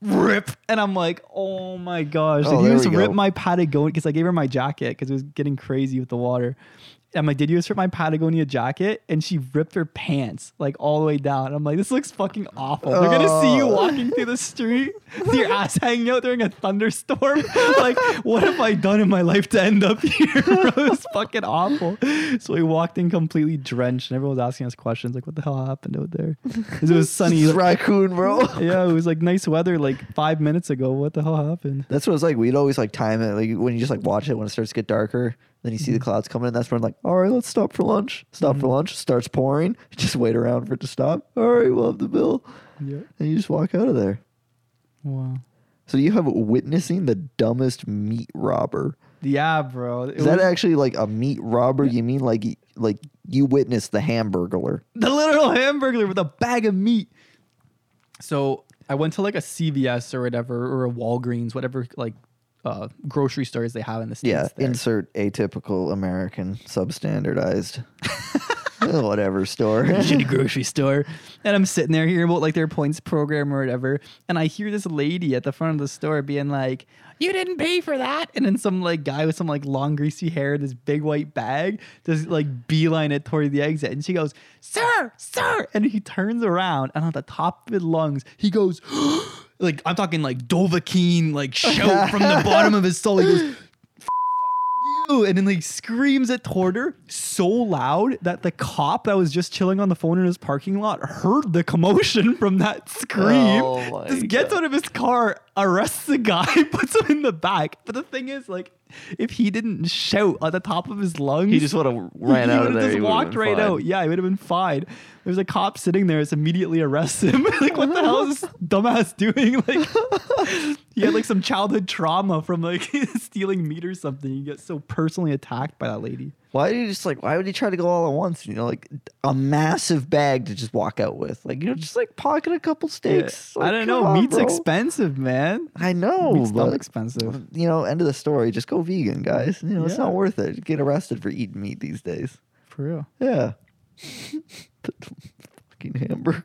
rip. And I'm like, oh my gosh. Oh, like, you just ripped my Patagonia because I gave her my jacket because it was getting crazy with the water. I'm like, did you just rip my Patagonia jacket? And she ripped her pants like all the way down. And I'm like, this looks fucking awful. They're going to see you walking through the street with your ass hanging out during a thunderstorm. Like, what have I done in my life to end up here? Bro, it's fucking awful. So we walked in completely drenched and everyone was asking us questions. Like, what the hell happened out there? Because it was sunny. It's raccoon, bro. Yeah, it was like nice weather like five minutes ago. What the hell happened? That's what it's like. We'd always like time it. Like when you just like watch it when it starts to get darker. Then you see the clouds coming in. That's when I'm like, all right, let's stop for lunch. Stop mm-hmm. for lunch. Starts pouring. Just wait around for it to stop. All right, we'll have the bill. Yeah. And you just walk out of there. Wow. So you have witnessing the dumbest meat robber. Yeah, bro. It Is that was... actually like a meat robber? Yeah. You mean like like you witnessed the Hamburglar? The literal Hamburglar with a bag of meat. So I went to like a C V S or whatever, or a Walgreens, whatever like Uh, grocery stores they have in the States. Yeah, there. Insert atypical American substandardized whatever store. Shitty grocery store. And I'm sitting there hearing about like their points program or whatever. And I hear this lady at the front of the store being like, you didn't pay for that. And then some like guy with some like long greasy hair, this big white bag, just like beeline it toward the exit. And she goes, sir, sir. And he turns around and on the top of his lungs, he goes, like, I'm talking like Dovahkiin, like shout from the bottom of his soul. He goes, F- you. And then like screams it toward her so loud that the cop that was just chilling on the phone in his parking lot heard the commotion from that scream. Oh just gets God. Out of his car, arrests the guy, puts him in the back. But the thing is, like, if he didn't shout at the top of his lungs, he just would have ran out of there. Just he walked right fine. out. Yeah, he would have been fine. There's a cop sitting there. It's immediately arrests him. Like, what the hell is this dumbass doing? Like, he had like some childhood trauma from like stealing meat or something. You get so personally attacked by that lady. Why do you just like? Why would he try to go all at once? You know, like a massive bag to just walk out with. Like, you know, just like pocket a couple steaks. Yeah. Like, I don't know. On, meat's bro. expensive, man. I know. Meat's but, not expensive. You know, end of the story. Just go vegan, guys. You know, yeah. It's not worth it. Get arrested for eating meat these days. For real. Yeah. The fucking Hamburglar.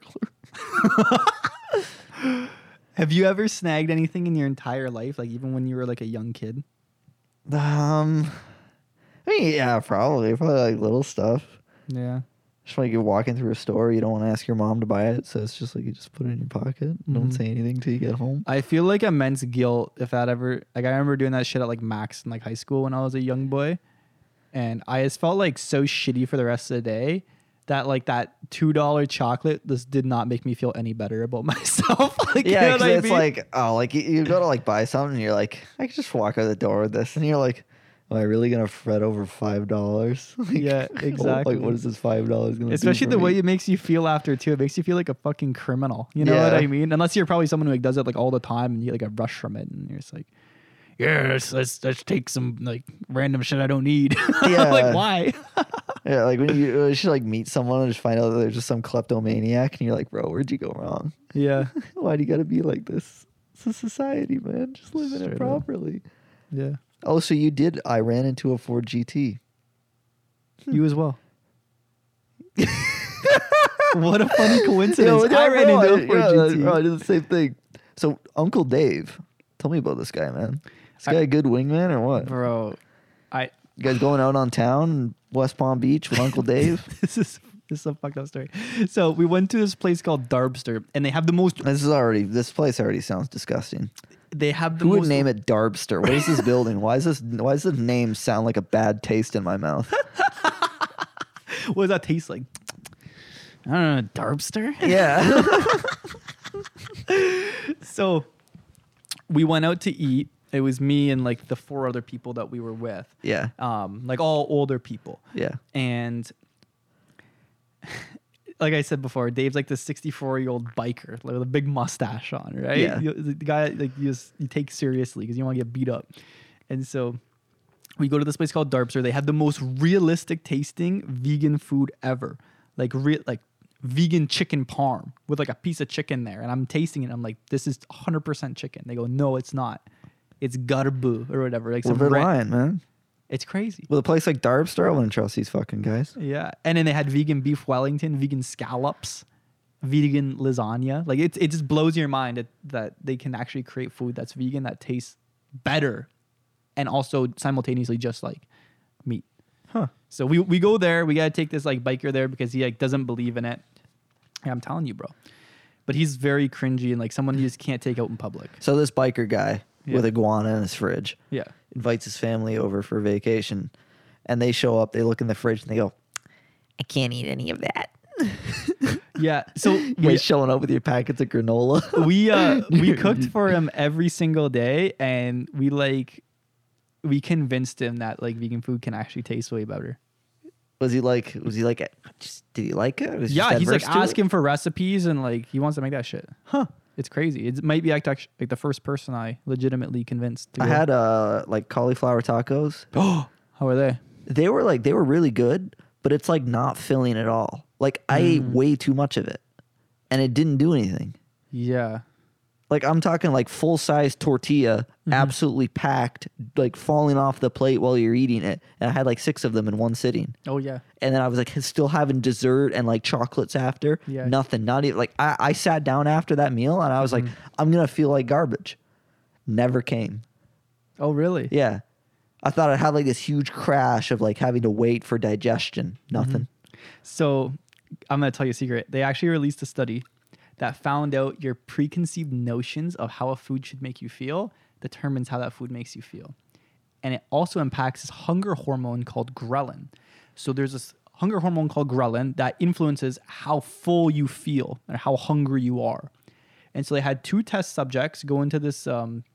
Have you ever snagged anything in your entire life? Like even when you were like a young kid? Um. I mean, yeah, probably. Probably like little stuff. Yeah. Just like you're walking through a store, you don't want to ask your mom to buy it, so it's just like you just put it in your pocket. Mm-hmm. Don't say anything till you get home. I feel like immense guilt if that ever... Like, I remember doing that shit at like Max in like high school when I was a young boy. And I just felt like so shitty for the rest of the day that like that two dollar chocolate, this did not make me feel any better about myself. Like, yeah, you know it's mean? Like, oh, like you, you go to like buy something and you're like, I can just walk out the door with this. And you're like... Am I really going to fret over five dollars? Like, yeah, exactly. Like, what is this five dollars going to do? Especially the me? way it makes you feel after, too. It makes you feel like a fucking criminal. You know yeah. what I mean? Unless you're probably someone who like, does it like all the time and you get like a rush from it. And you're just like, yeah, let's, let's, let's take some like random shit I don't need. Yeah. Like, why? Yeah, like when you, you should like meet someone and just find out that they're just some kleptomaniac. And you're like, bro, where'd you go wrong? Yeah. Why do you got to be like this? It's a society, man. Just live in sure it properly. Though. Yeah. Oh, so you did. I ran into a Ford G T. Hmm. You as well. What a funny coincidence. Yo, no, I ran no, into a Ford yeah, G T. Bro, I did the same thing. So, Uncle Dave, tell me about this guy, man. Is this guy I, a good wingman or what? Bro, I... You guys going out on town in West Palm Beach with Uncle Dave? This is... This is a fucked up story. So we went to this place called Darbster, and they have the most. This is already. This place already sounds disgusting. They have the. Who most would name it Darbster? What is this building? Why is this? Why does the name sound like a bad taste in my mouth? What does that taste like? I don't know. Darbster. Yeah. So we went out to eat. It was me and like the four other people that we were with. Yeah. Um, like all older people. Yeah. And. Like I said before, Dave's like this sixty-four-year-old biker with a big mustache on, right? Yeah. You, the guy like you, just, you take seriously because you don't want to get beat up. And so we go to this place called Darbster. They have the most realistic tasting vegan food ever, like re- like vegan chicken parm with like a piece of chicken there. And I'm tasting it. And I'm like, this is one hundred percent chicken. They go, no, it's not. It's garbu or whatever. Like, well, some they're red- lying, man. It's crazy. Well, a place like Darbster, I wouldn't trust these fucking guys. Yeah. And then they had vegan beef Wellington, vegan scallops, vegan lasagna. Like, it, it just blows your mind that, that they can actually create food that's vegan, that tastes better, and also simultaneously just like meat. Huh. So we, we go there. We got to take this like biker there because he like doesn't believe in it. And I'm telling you, bro. But he's very cringy and like someone you just can't take out in public. So this biker guy. Yeah. With iguana in his fridge. Yeah. Invites his family over for vacation. And they show up, they look in the fridge, and they go, I can't eat any of that. Yeah. So you guys yeah. showing up with your packets of granola. we uh we cooked for him every single day, and we like we convinced him that like vegan food can actually taste way better. Was he like was he like just did he like it? Was yeah, he's like asking for recipes and like he wants to make that shit. Huh. It's crazy. It might be like the first person I legitimately convinced. To I go. had uh, like cauliflower tacos. Oh, how are they? They were like they were really good, but it's like not filling at all. Like I mm. ate way too much of it, and it didn't do anything. Yeah, like I'm talking like full size tortilla, mm-hmm. absolutely packed, like falling off the plate while you're eating it. And I had like six of them in one sitting. Oh yeah. And then I was like still having dessert and like chocolates after. Yeah. Nothing. Not even like I, I sat down after that meal and I was mm-hmm. like, I'm gonna feel like garbage. Never came. Oh really? Yeah. I thought I had like this huge crash of like having to wait for digestion. Nothing. Mm-hmm. So I'm gonna tell you a secret. They actually released a study that found out your preconceived notions of how a food should make you feel determines how that food makes you feel. And it also impacts this hunger hormone called ghrelin. So there's this hunger hormone called ghrelin that influences how full you feel or how hungry you are. And so they had two test subjects go into this um,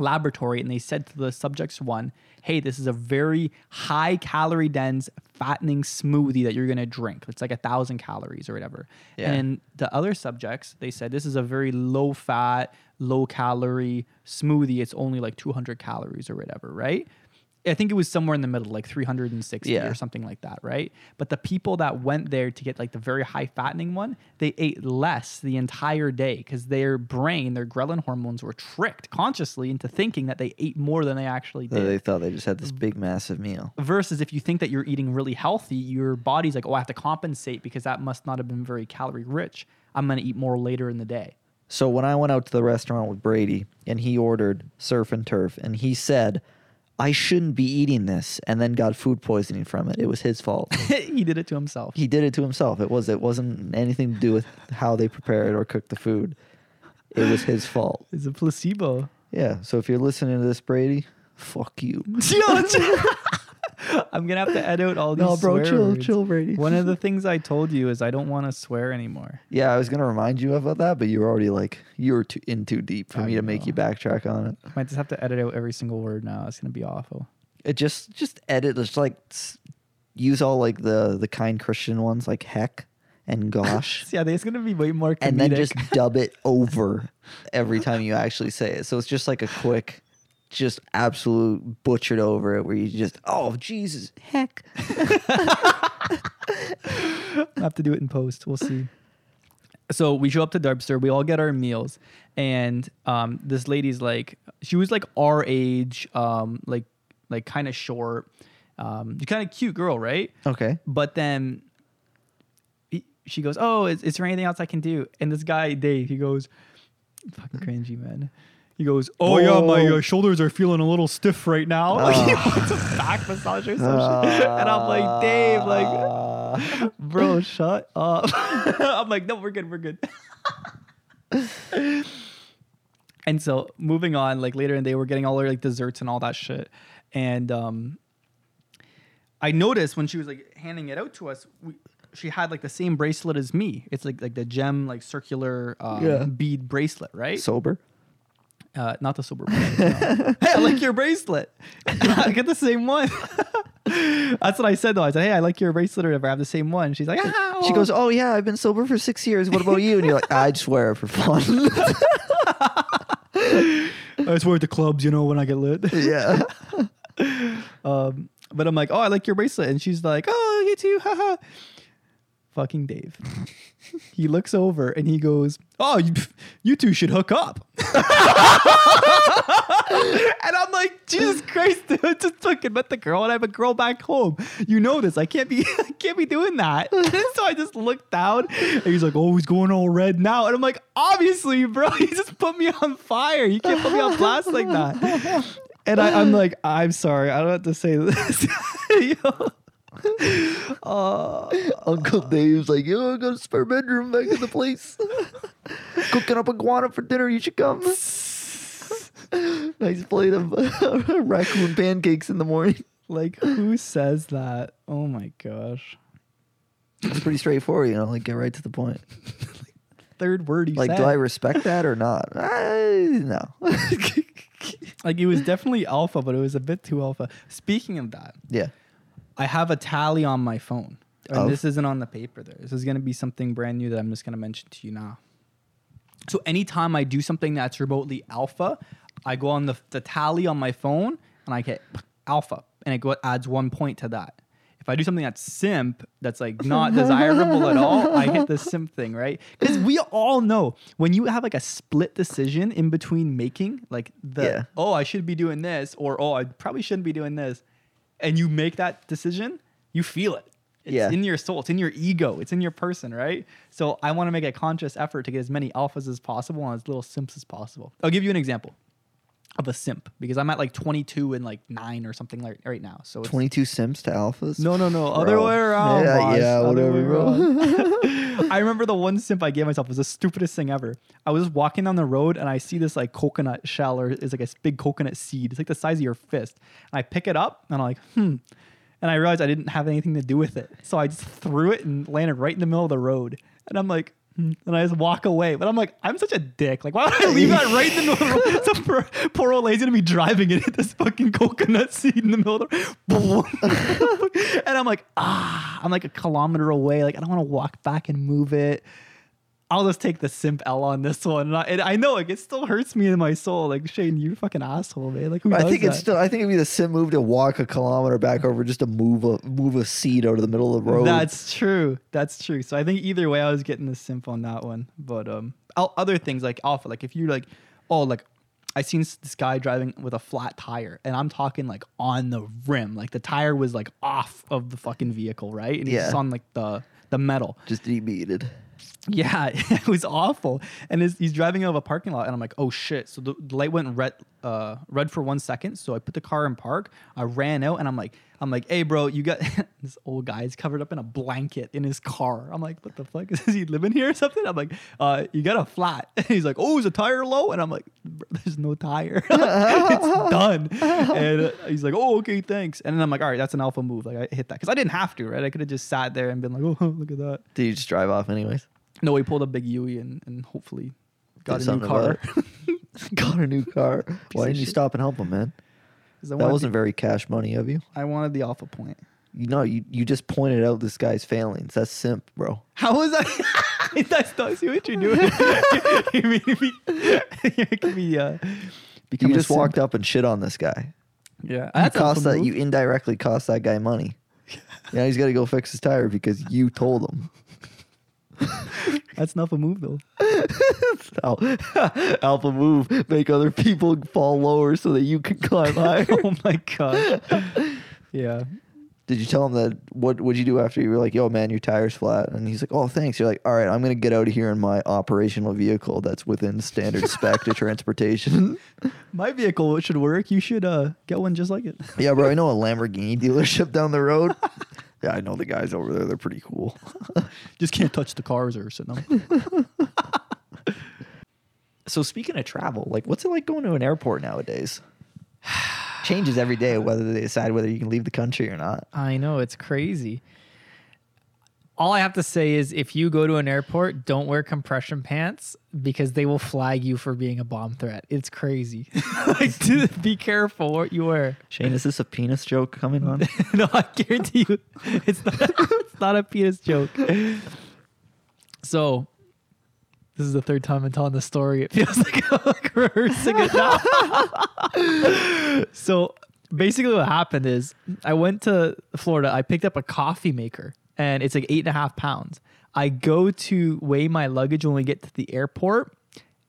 laboratory, and they said to the subjects one, hey, this is a very high calorie dense fattening smoothie that you're going to drink. It's like a thousand calories or whatever. Yeah. And the other subjects, they said, this is a very low fat, low calorie smoothie. It's only like two hundred calories or whatever. Right. I think it was somewhere in the middle, like three hundred sixty yeah. or something like that. Right. But the people that went there to get like the very high fattening one, they ate less the entire day because their brain, their ghrelin hormones were tricked consciously into thinking that they ate more than they actually did. So they thought they just had this big, massive meal. Versus if you think that you're eating really healthy, your body's like, oh, I have to compensate because that must not have been very calorie rich. I'm going to eat more later in the day. So when I went out to the restaurant with Brady and he ordered surf and turf and he said, I shouldn't be eating this, and then got food poisoning from it. It was his fault. He did it to himself. He did it to himself. It was. It wasn't anything to do with how they prepared or cooked the food. It was his fault. It's a placebo. Yeah. So if you're listening to this, Brady, fuck you. I'm gonna have to edit all these. No, bro, swear chill, words. chill, Brady. One of the things I told you is I don't want to swear anymore. Yeah, I was gonna remind you about that, but you were already like you were too, in too deep for I me know. to make you backtrack on it. I might just have to edit out every single word now. It's gonna be awful. It just just edit, just like use all like the the kind Christian ones like heck and gosh. Yeah, there's gonna be way more comedic. And then just dub it over every time you actually say it. So it's just like a quick. Just absolute butchered over it where you just, oh, Jesus, heck. I'll have to do it in post. We'll see. So we show up to Darbster. We all get our meals. And um, this lady's like, she was like our age, um, like like kind of short. Um, kind of cute girl, right? Okay. But then he, she goes, oh, is, is there anything else I can do? And this guy, Dave, he goes, fucking cringy, man. He goes, oh, Whoa. yeah, my uh, shoulders are feeling a little stiff right now. Uh, like, he wants a back massage or some uh, shit. And I'm like, Dave, like, bro, shut up. I'm like, no, we're good, we're good. And so moving on, like later in the day, we're getting all our like desserts and all that shit. And um, I noticed when she was like handing it out to us, we, she had like the same bracelet as me. It's like like the gem, like circular um, yeah. bead bracelet, right? Sober. Uh, not the sober one. No. Hey, I like your bracelet. I get the same one. That's what I said though. I said, hey, I like your bracelet or whatever. I have the same one. She's like, ow. She goes, oh yeah, I've been sober for six years. What about you? And you're like, I just wear it for fun. I just wear it to clubs, you know, when I get lit. Yeah. um, but I'm like, oh, I like your bracelet. And she's like, oh, you too. Haha. Fucking Dave. He looks over and he goes, oh, you, you two should hook up. And I'm like, Jesus Christ, dude, I just fucking met the girl and I have a girl back home. You know this. I can't be I can't be doing that. So I just looked down and he's like, oh, he's going all red now. And I'm like, obviously, bro, he just put me on fire. You can't put me on blast like that. And I, I'm like, I'm sorry. I don't have to say this. Yo. Uh, Uncle Dave's like, yo, go to the spare bedroom back in the place. Cooking up iguana for dinner. You should come. Nice plate of raccoon pancakes in the morning. Like, who says that? Oh my gosh. It's pretty straightforward, you know. Like, get right to the point. Third word he like, said. Like, do I respect that or not? I, no. Like, it was definitely alpha, but it was a bit too alpha. Speaking of that, yeah. I have a tally on my phone. And of? This isn't on the paper there. This is going to be something brand new that I'm just going to mention to you now. So anytime I do something that's remotely alpha, I go on the, the tally on my phone and I hit alpha. And it go, adds one point to that. If I do something that's simp, that's like not desirable at all, I hit the simp thing, right? Because we all know when you have like a split decision in between making, like the, yeah. oh, I should be doing this or, oh, I probably shouldn't be doing this. And you make that decision, you feel it. It's yeah. in your soul. It's in your ego. It's in your person, right? So I want to make a conscious effort to get as many alphas as possible and as little simps as possible. I'll give you an example of a simp because I'm at like twenty-two and like nine or something like right now. So it's twenty-two simps to alphas? No, no, no. Bro. Other way around. Yeah, boss. yeah whatever, bro. I remember the one simp I gave myself was the stupidest thing ever. I was walking down the road and I see this like coconut shell or it's like a big coconut seed. It's like the size of your fist. And I pick it up and I'm like, hmm. And I realized I didn't have anything to do with it. So I just threw it and landed right in the middle of the road. And I'm like, and I just walk away. But I'm like, I'm such a dick. Like, why would I leave that right in the middle of the road? Some poor, poor old lady's going to be driving and hit this fucking coconut seed in the middle of the road. And I'm like, ah, I'm like a kilometer away. Like, I don't want to walk back and move it. I'll just take the simp L on this one. And I, and I know like, it still hurts me in my soul. Like, Shane, you fucking asshole, man. Like, who I does think that? It's still, I think it'd be the simp move to walk a kilometer back over just to move a move a seed out of the middle of the road. That's true. That's true. So I think either way, I was getting the simp on that one. But um, other things like alpha, like if you like, oh, like I seen this guy driving with a flat tire, and I'm talking like on the rim, like the tire was like off of the fucking vehicle, right? And he's yeah. on like the the metal, just debated. Yeah, it was awful. And his, he's driving out of a parking lot, and I'm like, oh, shit. So the, the light went red uh, red for one second, so I put the car in park. I ran out, and I'm like, I'm like, hey, bro, you got this old guy is covered up in a blanket in his car. I'm like, what the fuck? Is he living here or something? I'm like, uh, you got a flat. And he's like, oh, is the tire low? And I'm like, there's no tire. It's done. And he's like, oh, okay, thanks. And then I'm like, all right, that's an alpha move. Like, I hit that. Because I didn't have to, right? I could have just sat there and been like, oh, look at that. Did you just drive off anyways? No, we pulled a big Yui and, and hopefully got Did a new car. Got a new car. Piece Why didn't you shit. stop and help him, man? That wasn't the, very cash money of you. I wanted the alpha point. You know, you, you just pointed out this guy's failings. That's simp, bro. How was that? That's not see what you're doing. You made me, you could be, uh, you just simp. walked up and shit on this guy. Yeah. You, cost that, you indirectly cost that guy money. Now he's got to go fix his tire because you told him. That's not a move though. No. Alpha move. Make other people fall lower so that you can climb higher. Oh my god. Yeah. Did you tell him that? What would you do after you were like, yo, man, your tire's flat? And he's like, oh, thanks. You're like, all right, I'm going to get out of here in my operational vehicle that's within standard spec to transportation. My vehicle should work. You should uh, get one just like it. Yeah, bro, I know a Lamborghini dealership down the road. Yeah, I know the guys over there. They're pretty cool. Just can't touch the cars or sitting on. So speaking of travel, like, what's it like going to an airport nowadays? Changes every day whether they decide whether you can leave the country or not. I know, it's crazy. All I have to say is if you go to an airport, don't wear compression pants because they will flag you for being a bomb threat. It's crazy. Like, dude, be careful what you wear. Shane, is this a penis joke coming on? No, I guarantee you it's not, it's not a penis joke. So this is the third time I'm telling the story. It feels like I'm like rehearsing it now. So basically what happened is I went to Florida. I picked up a coffee maker, and it's like eight and a half pounds. I go to weigh my luggage when we get to the airport.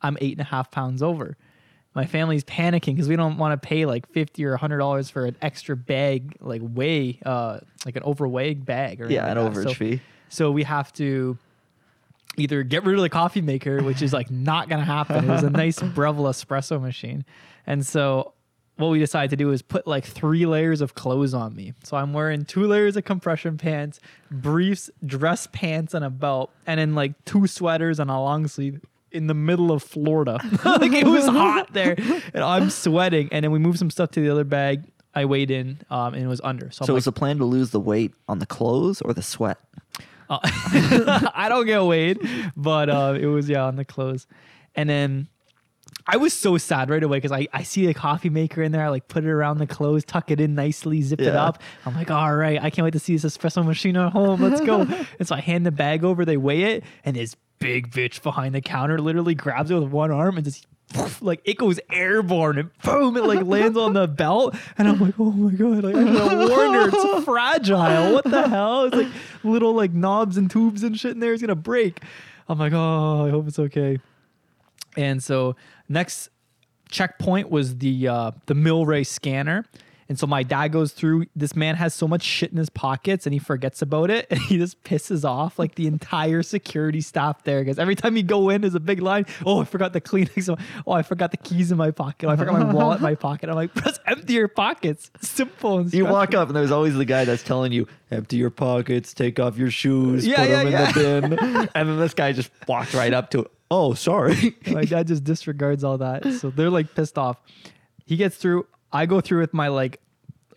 I'm eight and a half pounds over. My family's panicking because we don't want to pay like fifty dollars or one hundred dollars for an extra bag, like weigh, uh, like an overweight bag. Or yeah, an like overage so, fee. So we have to either get rid of the coffee maker, which is like not going to happen. It was a nice Breville espresso machine. And so what we decided to do is put like three layers of clothes on me. So I'm wearing two layers of compression pants, briefs, dress pants, and a belt, and then like two sweaters and a long sleeve in the middle of Florida. Like it was hot there and I'm sweating. And then we moved some stuff to the other bag. I weighed in um, and it was under. So, so was like, the plan to lose the weight on the clothes or the sweat? Uh, I don't get weighed, but uh, it was, yeah, on the clothes. And then I was so sad right away because I, I see the coffee maker in there. I like put it around the clothes, tuck it in nicely, zip yeah. it up. I'm like, all right, I can't wait to see this espresso machine at home. Let's go. And so I hand the bag over, they weigh it, and this big bitch behind the counter literally grabs it with one arm and just poof, like it goes airborne and boom, it like lands on the belt. And I'm like, oh my God, like, I should have warned her, it's fragile. What the hell? It's like little like knobs and tubes and shit in there. It's going to break. I'm like, oh, I hope it's okay. And so next checkpoint was the, uh, the Milray scanner. And so my dad goes through, this man has so much shit in his pockets and he forgets about it. And he just pisses off like the entire security staff there. Because every time you go in, there's a big line. Oh, I forgot the Kleenex. Oh, I forgot the keys in my pocket. Oh, I forgot my wallet in my pocket. I'm like, just empty your pockets. Simple. And you walk up and there's always the guy that's telling you, empty your pockets, take off your shoes, yeah, put yeah, them yeah. in the bin. And then this guy just walked right up to it. Oh, sorry. My dad just disregards all that. So they're like pissed off. He gets through. I go through with my like,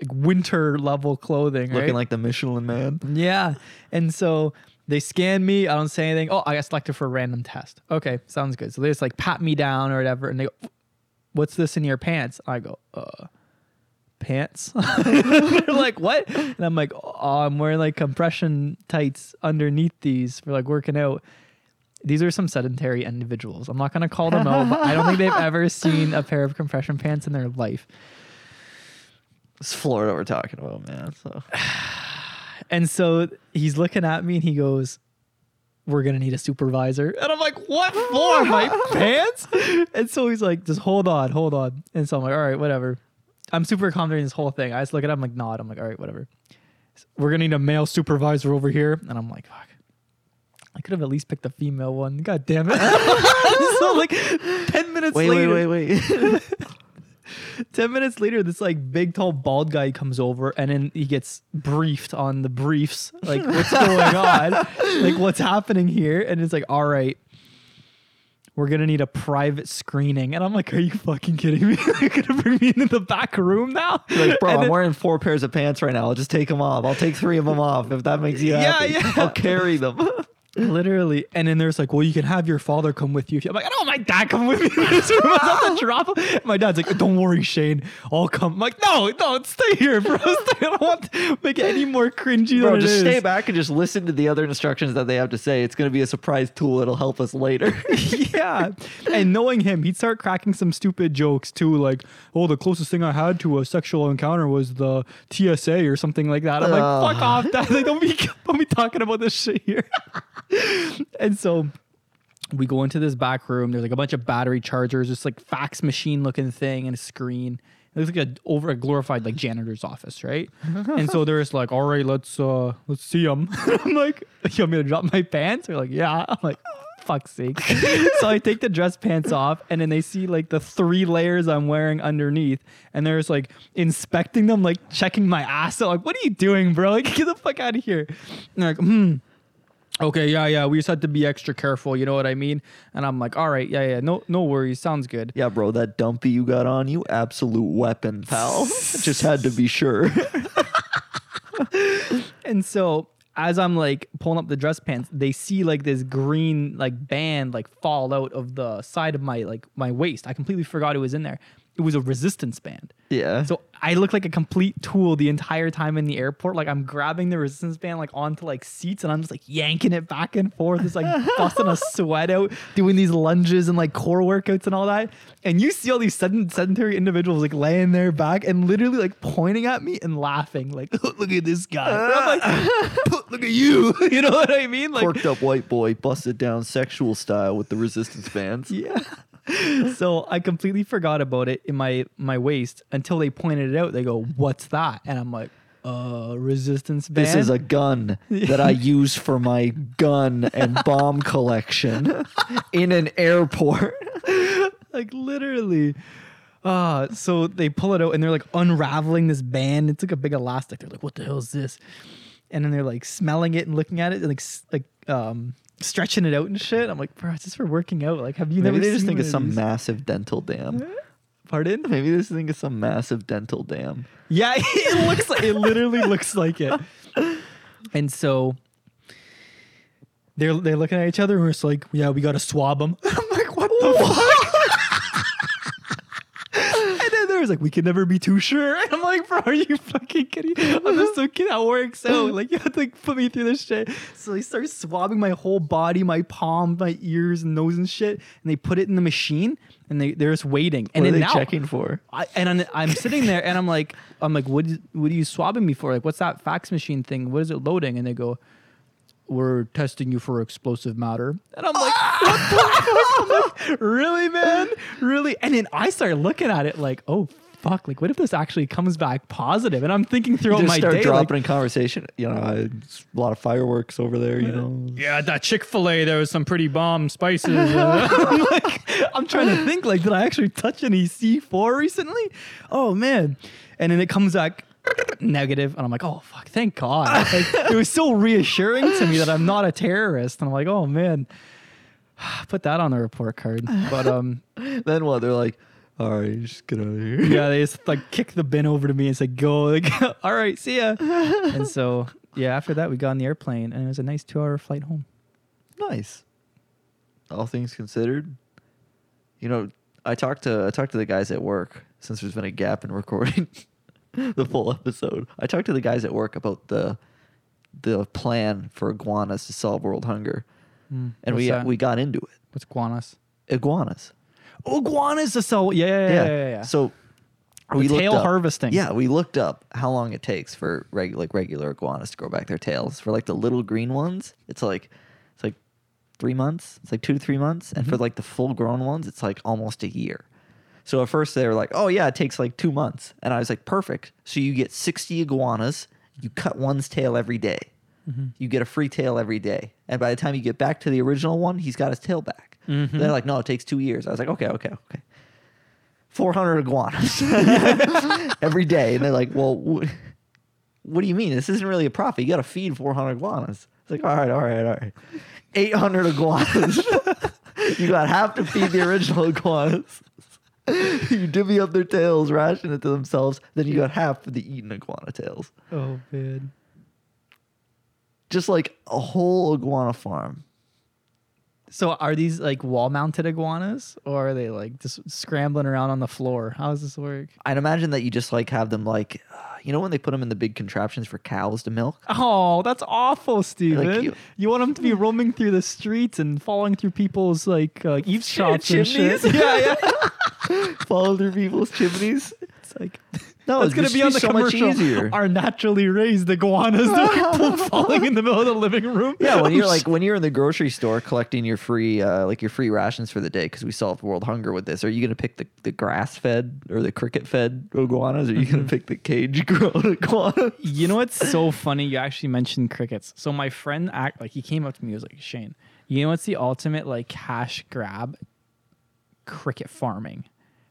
like winter level clothing, looking right? like the Michelin Man. Yeah. And so they scan me. I don't say anything. Oh, I got selected for a random test. Okay. Sounds good. So they just like pat me down or whatever. And they go, what's this in your pants? I go, uh, pants. They're like, what? And I'm like, oh, I'm wearing like compression tights underneath these for like working out. These are some sedentary individuals. I'm not going to call them out, but I don't think they've ever seen a pair of compression pants in their life. It's Florida we're talking about, man. So, and so he's looking at me and he goes, we're going to need a supervisor. And I'm like, what for? My pants? And so he's like, just hold on, hold on. And so I'm like, all right, whatever. I'm super accommodating this whole thing. I just look at him, I'm like, nod. I'm like, all right, whatever. We're going to need a male supervisor over here. And I'm like, fuck. I could have at least picked a female one. God damn it. So like ten minutes wait, later. Wait, wait, wait, wait. ten minutes later, this like big, tall, bald guy comes over and then he gets briefed on the briefs. Like, what's going on? Like, what's happening here? And it's like, all right, we're going to need a private screening. And I'm like, are you fucking kidding me? You're going to bring me into the back room now? Like, bro, and I'm then, wearing four pairs of pants right now. I'll just take them off. I'll take three of them off if that makes you yeah, happy. Yeah. I'll carry them. Literally. And then there's like, well, you can have your father come with you. I'm like, I don't want my dad come with me. This room. I have to drop him. My dad's like, don't worry, Shane, I'll come. I'm like, no, no, stay here, bro. Stay. I don't want to make it any more cringy. Bro, than just it is. Stay back and just listen to the other instructions that they have to say. It's going to be a surprise tool. It'll help us later. Yeah. And knowing him, he'd start cracking some stupid jokes too. Like, oh, the closest thing I had to a sexual encounter was the T S A or something like that. I'm uh. like, fuck off, dad. Like, don't be, don't be talking about this shit here. And so we go into this back room. There's like a bunch of battery chargers, just like fax machine looking thing and a screen. It looks like a over a glorified like janitor's office, right? And so they're just like, all right, let's uh, let's see them. I'm like, you want me to drop my pants? They're like, yeah. I'm like, fuck's sake. So I take the dress pants off, and then they see like the three layers I'm wearing underneath, and they're just like inspecting them, like checking my ass. They're like, what are you doing, bro? Like, get the fuck out of here. And they're like, hmm. Okay, yeah, yeah. We just had to be extra careful. You know what I mean? And I'm like, all right, yeah, yeah. No, no worries. Sounds good. Yeah, bro, that dumpy you got on you, absolute weapon, pal. Just had to be sure. And so as I'm like pulling up the dress pants, they see like this green like band like fall out of the side of my like my waist. I completely forgot it was in there. It was a resistance band. Yeah. So I look like a complete tool the entire time in the airport. Like I'm grabbing the resistance band like onto like seats, and I'm just like yanking it back and forth. It's like busting a sweat out, doing these lunges and like core workouts and all that. And you see all these sedent- sedentary individuals like laying there back and literally like pointing at me and laughing. Like, oh, look at this guy. And I'm like, look at you. You know what I mean? Like corked up white boy, busted down sexual style with the resistance bands. Yeah. So I completely forgot about it in my, my waist until they pointed it out. They go, what's that? And I'm like, uh, resistance band? This is a gun that I use for my gun and bomb collection in an airport. Like literally. Uh, so they pull it out and they're like unraveling this band. It's like a big elastic. They're like, what the hell is this? And then they're like smelling it and looking at it and like, like, um, stretching it out and shit. I'm like, bro, it's just for working out. Like, have you never seen? Maybe they just think it's some massive dental dam. Pardon? Maybe they just think it's some massive dental dam. Yeah, it looks like it literally looks like it. And so they're they're looking at each other and we're just like, yeah, we gotta swab them. I'm like, what the fuck? And then there was like, we can never be too sure. And I'm like, bro, are you fucking kidding? I'm just so kidding. That works out. Like, you have to like, put me through this shit. So they start swabbing my whole body, my palm, my ears and nose and shit. And they put it in the machine and they, they're just waiting. What and are then they now, checking for? I, and I'm, I'm sitting there and I'm like, I'm like, what, what are you swabbing me for? Like, what's that fax machine thing? What is it loading? And they go, we're testing you for explosive matter. And I'm like, what the fuck? I'm like, really, man? Really? And then I started looking at it like, oh, fuck. Like, what if this actually comes back positive? And I'm thinking throughout my day. Just start dropping like, in conversation. You know, I, a lot of fireworks over there, you yeah. know. Yeah, that Chick-fil-A, there was some pretty bomb spices. You know? I'm, like, I'm trying to think, like, did I actually touch any C four recently? Oh, man. And then it comes back negative, and I'm like, oh fuck, thank God. Like, it was so reassuring to me that I'm not a terrorist, and I'm like, oh man, put that on the report card. But um then what? They're like, all right, you just get out of here. Yeah, they just like kick the bin over to me and say, go. Like, all right, see ya. And so yeah, after that we got on the airplane, and it was a nice two hour flight home. Nice. All things considered, you know, I talked to I talked to the guys at work, since there's been a gap in recording the full episode. I talked to the guys at work about the the plan for iguanas to solve world hunger. Mm, and we that? we got into it. What's iguanas? Iguanas. Oh, iguanas to solve. Yeah, yeah, yeah, yeah, yeah. So we looked tail up, harvesting. Yeah, we looked up how long it takes for regu- like regular iguanas to grow back their tails. For like the little green ones, it's like it's like three months. It's like two to three months. And mm-hmm. for like the full grown ones, it's like almost a year. So at first they were like, oh yeah, it takes like two months. And I was like, perfect. So you get sixty iguanas, you cut one's tail every day. Mm-hmm. You get a free tail every day. And by the time you get back to the original one, he's got his tail back. Mm-hmm. They're like, no, it takes two years. I was like, okay, okay, okay. four hundred iguanas every day. And they're like, well, wh- what do you mean? This isn't really a profit. You got to feed four hundred iguanas. It's like, all right, all right, all right. eight hundred iguanas. You got half to feed the original iguanas. You divvy up their tails, ration it to themselves, then you got half of the eaten iguana tails. Oh, man. Just like a whole iguana farm. So are these like wall-mounted iguanas, or are they like just scrambling around on the floor? How does this work? I'd imagine that you just like have them like, uh, you know when they put them in the big contraptions for cows to milk? Oh, that's awful, Steven. Like you, you want them to be roaming through the streets and falling through people's like uh, eavesdrops and shit. Yeah, yeah. Follow through people's chimneys. It's like No, it's going to be on the so commercial. Much easier. Are naturally raised iguanas falling in the middle of the living room? Yeah, when you're like when you're in the grocery store collecting your free uh, like your free rations for the day because we solved world hunger with this. Are you going to pick the, the grass fed or the cricket fed iguanas? Or are you going to pick the cage grown iguanas? You know what's so funny? You actually mentioned crickets. So my friend act like he came up to me. He was like, Shane, you know what's the ultimate like cash grab? Cricket farming,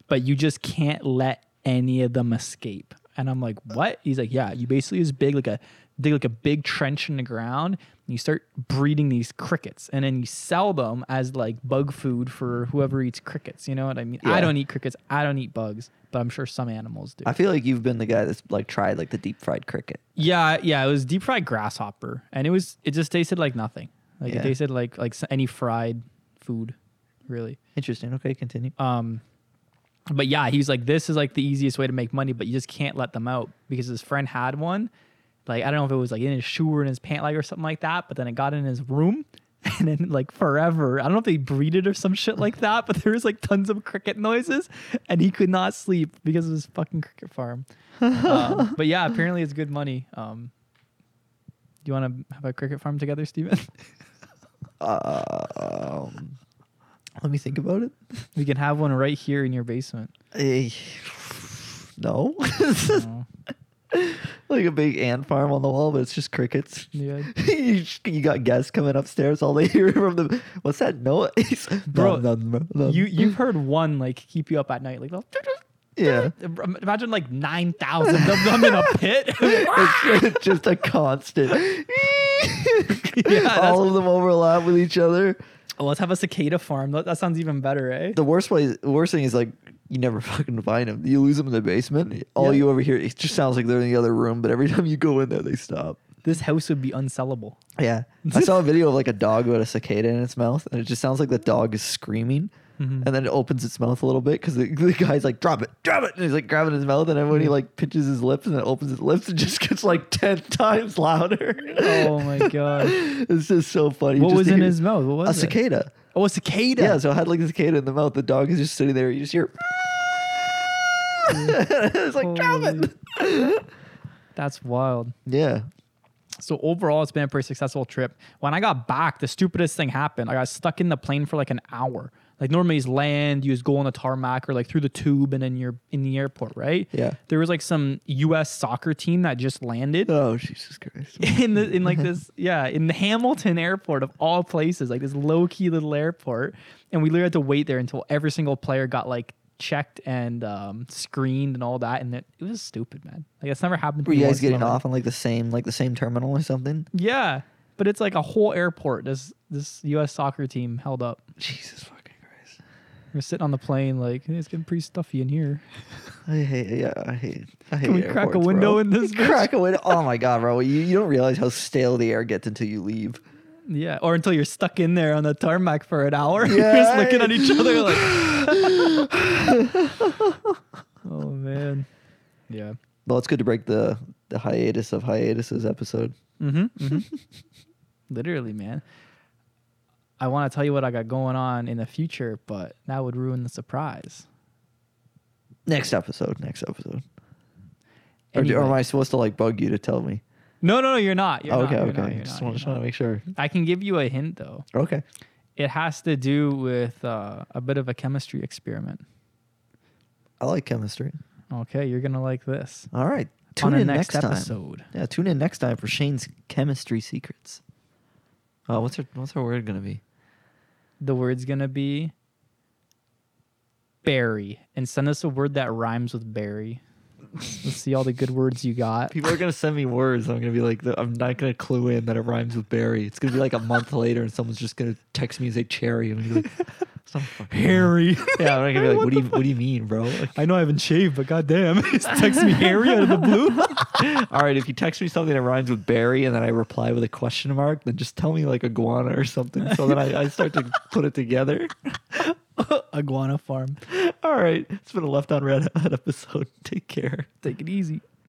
but you just can't let any of them escape. And I'm like, what? He's like, yeah, you basically is big like a dig like a big trench in the ground and you start breeding these crickets and then you sell them as like bug food for whoever eats crickets. You know what I mean? Yeah. I don't eat crickets, I don't eat bugs, but I'm sure some animals do. I feel like you've been the guy that's like tried like the deep fried cricket. Yeah, yeah, it was deep fried grasshopper and it was it just tasted like nothing. Like yeah. It tasted like like any fried food, really. Interesting. Okay, continue. Um But yeah, he was like, this is like the easiest way to make money, but you just can't let them out because his friend had one. Like, I don't know if it was like in his shoe or in his pant leg or something like that, but then it got in his room and then like forever. I don't know if they breed it or some shit like that, but there was like tons of cricket noises and he could not sleep because of his fucking cricket farm. um, but yeah, apparently it's good money. Um, do you want to have a cricket farm together, Steven? uh, um... Let me think about it. We can have one right here in your basement. Hey, no. no. Like a big ant farm on the wall, but it's just crickets. Yeah. you, just, you got guests coming upstairs. All they hear from the... What's that noise? Bro, no, no, no, no. You, you've heard one, like, keep you up at night. Like, yeah. Imagine, like, nine thousand of them in a pit. It's just a constant. Yeah, all of them overlap with each other. Oh, let's have a cicada farm. That, that sounds even better, eh? The worst way, the worst thing is like you never fucking find them. You lose them in the basement. All yeah. you ever hear, it just sounds like they're in the other room. But every time you go in there, they stop. This house would be unsellable. Yeah, I saw a video of like a dog with a cicada in its mouth, and it just sounds like the dog is screaming. Mm-hmm. And then it opens its mouth a little bit because the, the guy's like, drop it, drop it. And he's like grabbing his mouth. And then when he like pinches his lips and it opens his lips, it just gets like ten times louder. Oh, my God. It's just so funny. What just was in his mouth? What was a it? Cicada. Oh, a cicada. Yeah, so I had like a cicada in the mouth. The dog is just sitting there. You just hear. It's like, holy, drop it. That's wild. Yeah. So overall, it's been a pretty successful trip. When I got back, the stupidest thing happened. I got stuck in the plane for like an hour. Like normally you land, you just go on the tarmac or like through the tube and then you're in the airport, right? Yeah. There was like some U S soccer team that just landed. Oh, Jesus Christ. In the in like this, yeah, in the Hamilton airport of all places, like this low-key little airport. And we literally had to wait there until every single player got like checked and um, screened and all that, and it, it was stupid, man. Like that's never happened to me. Were you guys getting off on like the same like the same terminal or something? Yeah. But it's like a whole airport. This this U S soccer team held up. Jesus fuck. We're sitting on the plane like, hey, it's getting pretty stuffy in here. I hate, yeah, I hate, I hate Can we airports, crack a window bro. in this? Crack a window. Oh my God, bro. You, you don't realize how stale the air gets until you leave. Yeah, or until you're stuck in there on the tarmac for an hour. Yeah, you're just looking I... at each other like. Oh, man. Yeah. Well, it's good to break the, the hiatus of hiatuses episode. Mm-hmm. mm-hmm. Literally, man. I want to tell you what I got going on in the future, but that would ruin the surprise. Next episode, next episode. Anyway. Or, or am I supposed to like bug you to tell me? No, no, no, you're not. You're oh, okay, not, okay. Not, just want to make sure. I can give you a hint though. Okay. It has to do with uh, a bit of a chemistry experiment. I like chemistry. Okay, you're going to like this. All right. Tune in next, next episode. Yeah, tune in next time for Shane's chemistry secrets. Uh, what's our, what's our word going to be? The word's going to be berry. And send us a word that rhymes with berry. Let's see all the good words you got. People are going to send me words. I'm going to be like, I'm not going to clue in that it rhymes with berry. It's going to be like a month later and someone's just going to text me and say cherry. And I'm going to be like, some fucking hairy. Yeah, I'm going to be like, what, what, do you, what do you mean, bro? Like, I know I haven't shaved, but goddamn. Just text me hairy out of the blue. All right, if you text me something that rhymes with berry and then I reply with a question mark, then just tell me like iguana or something. So then I, I start to put it together. Iguana farm. All right. It's been a Left on Red episode. Take care. Take it easy.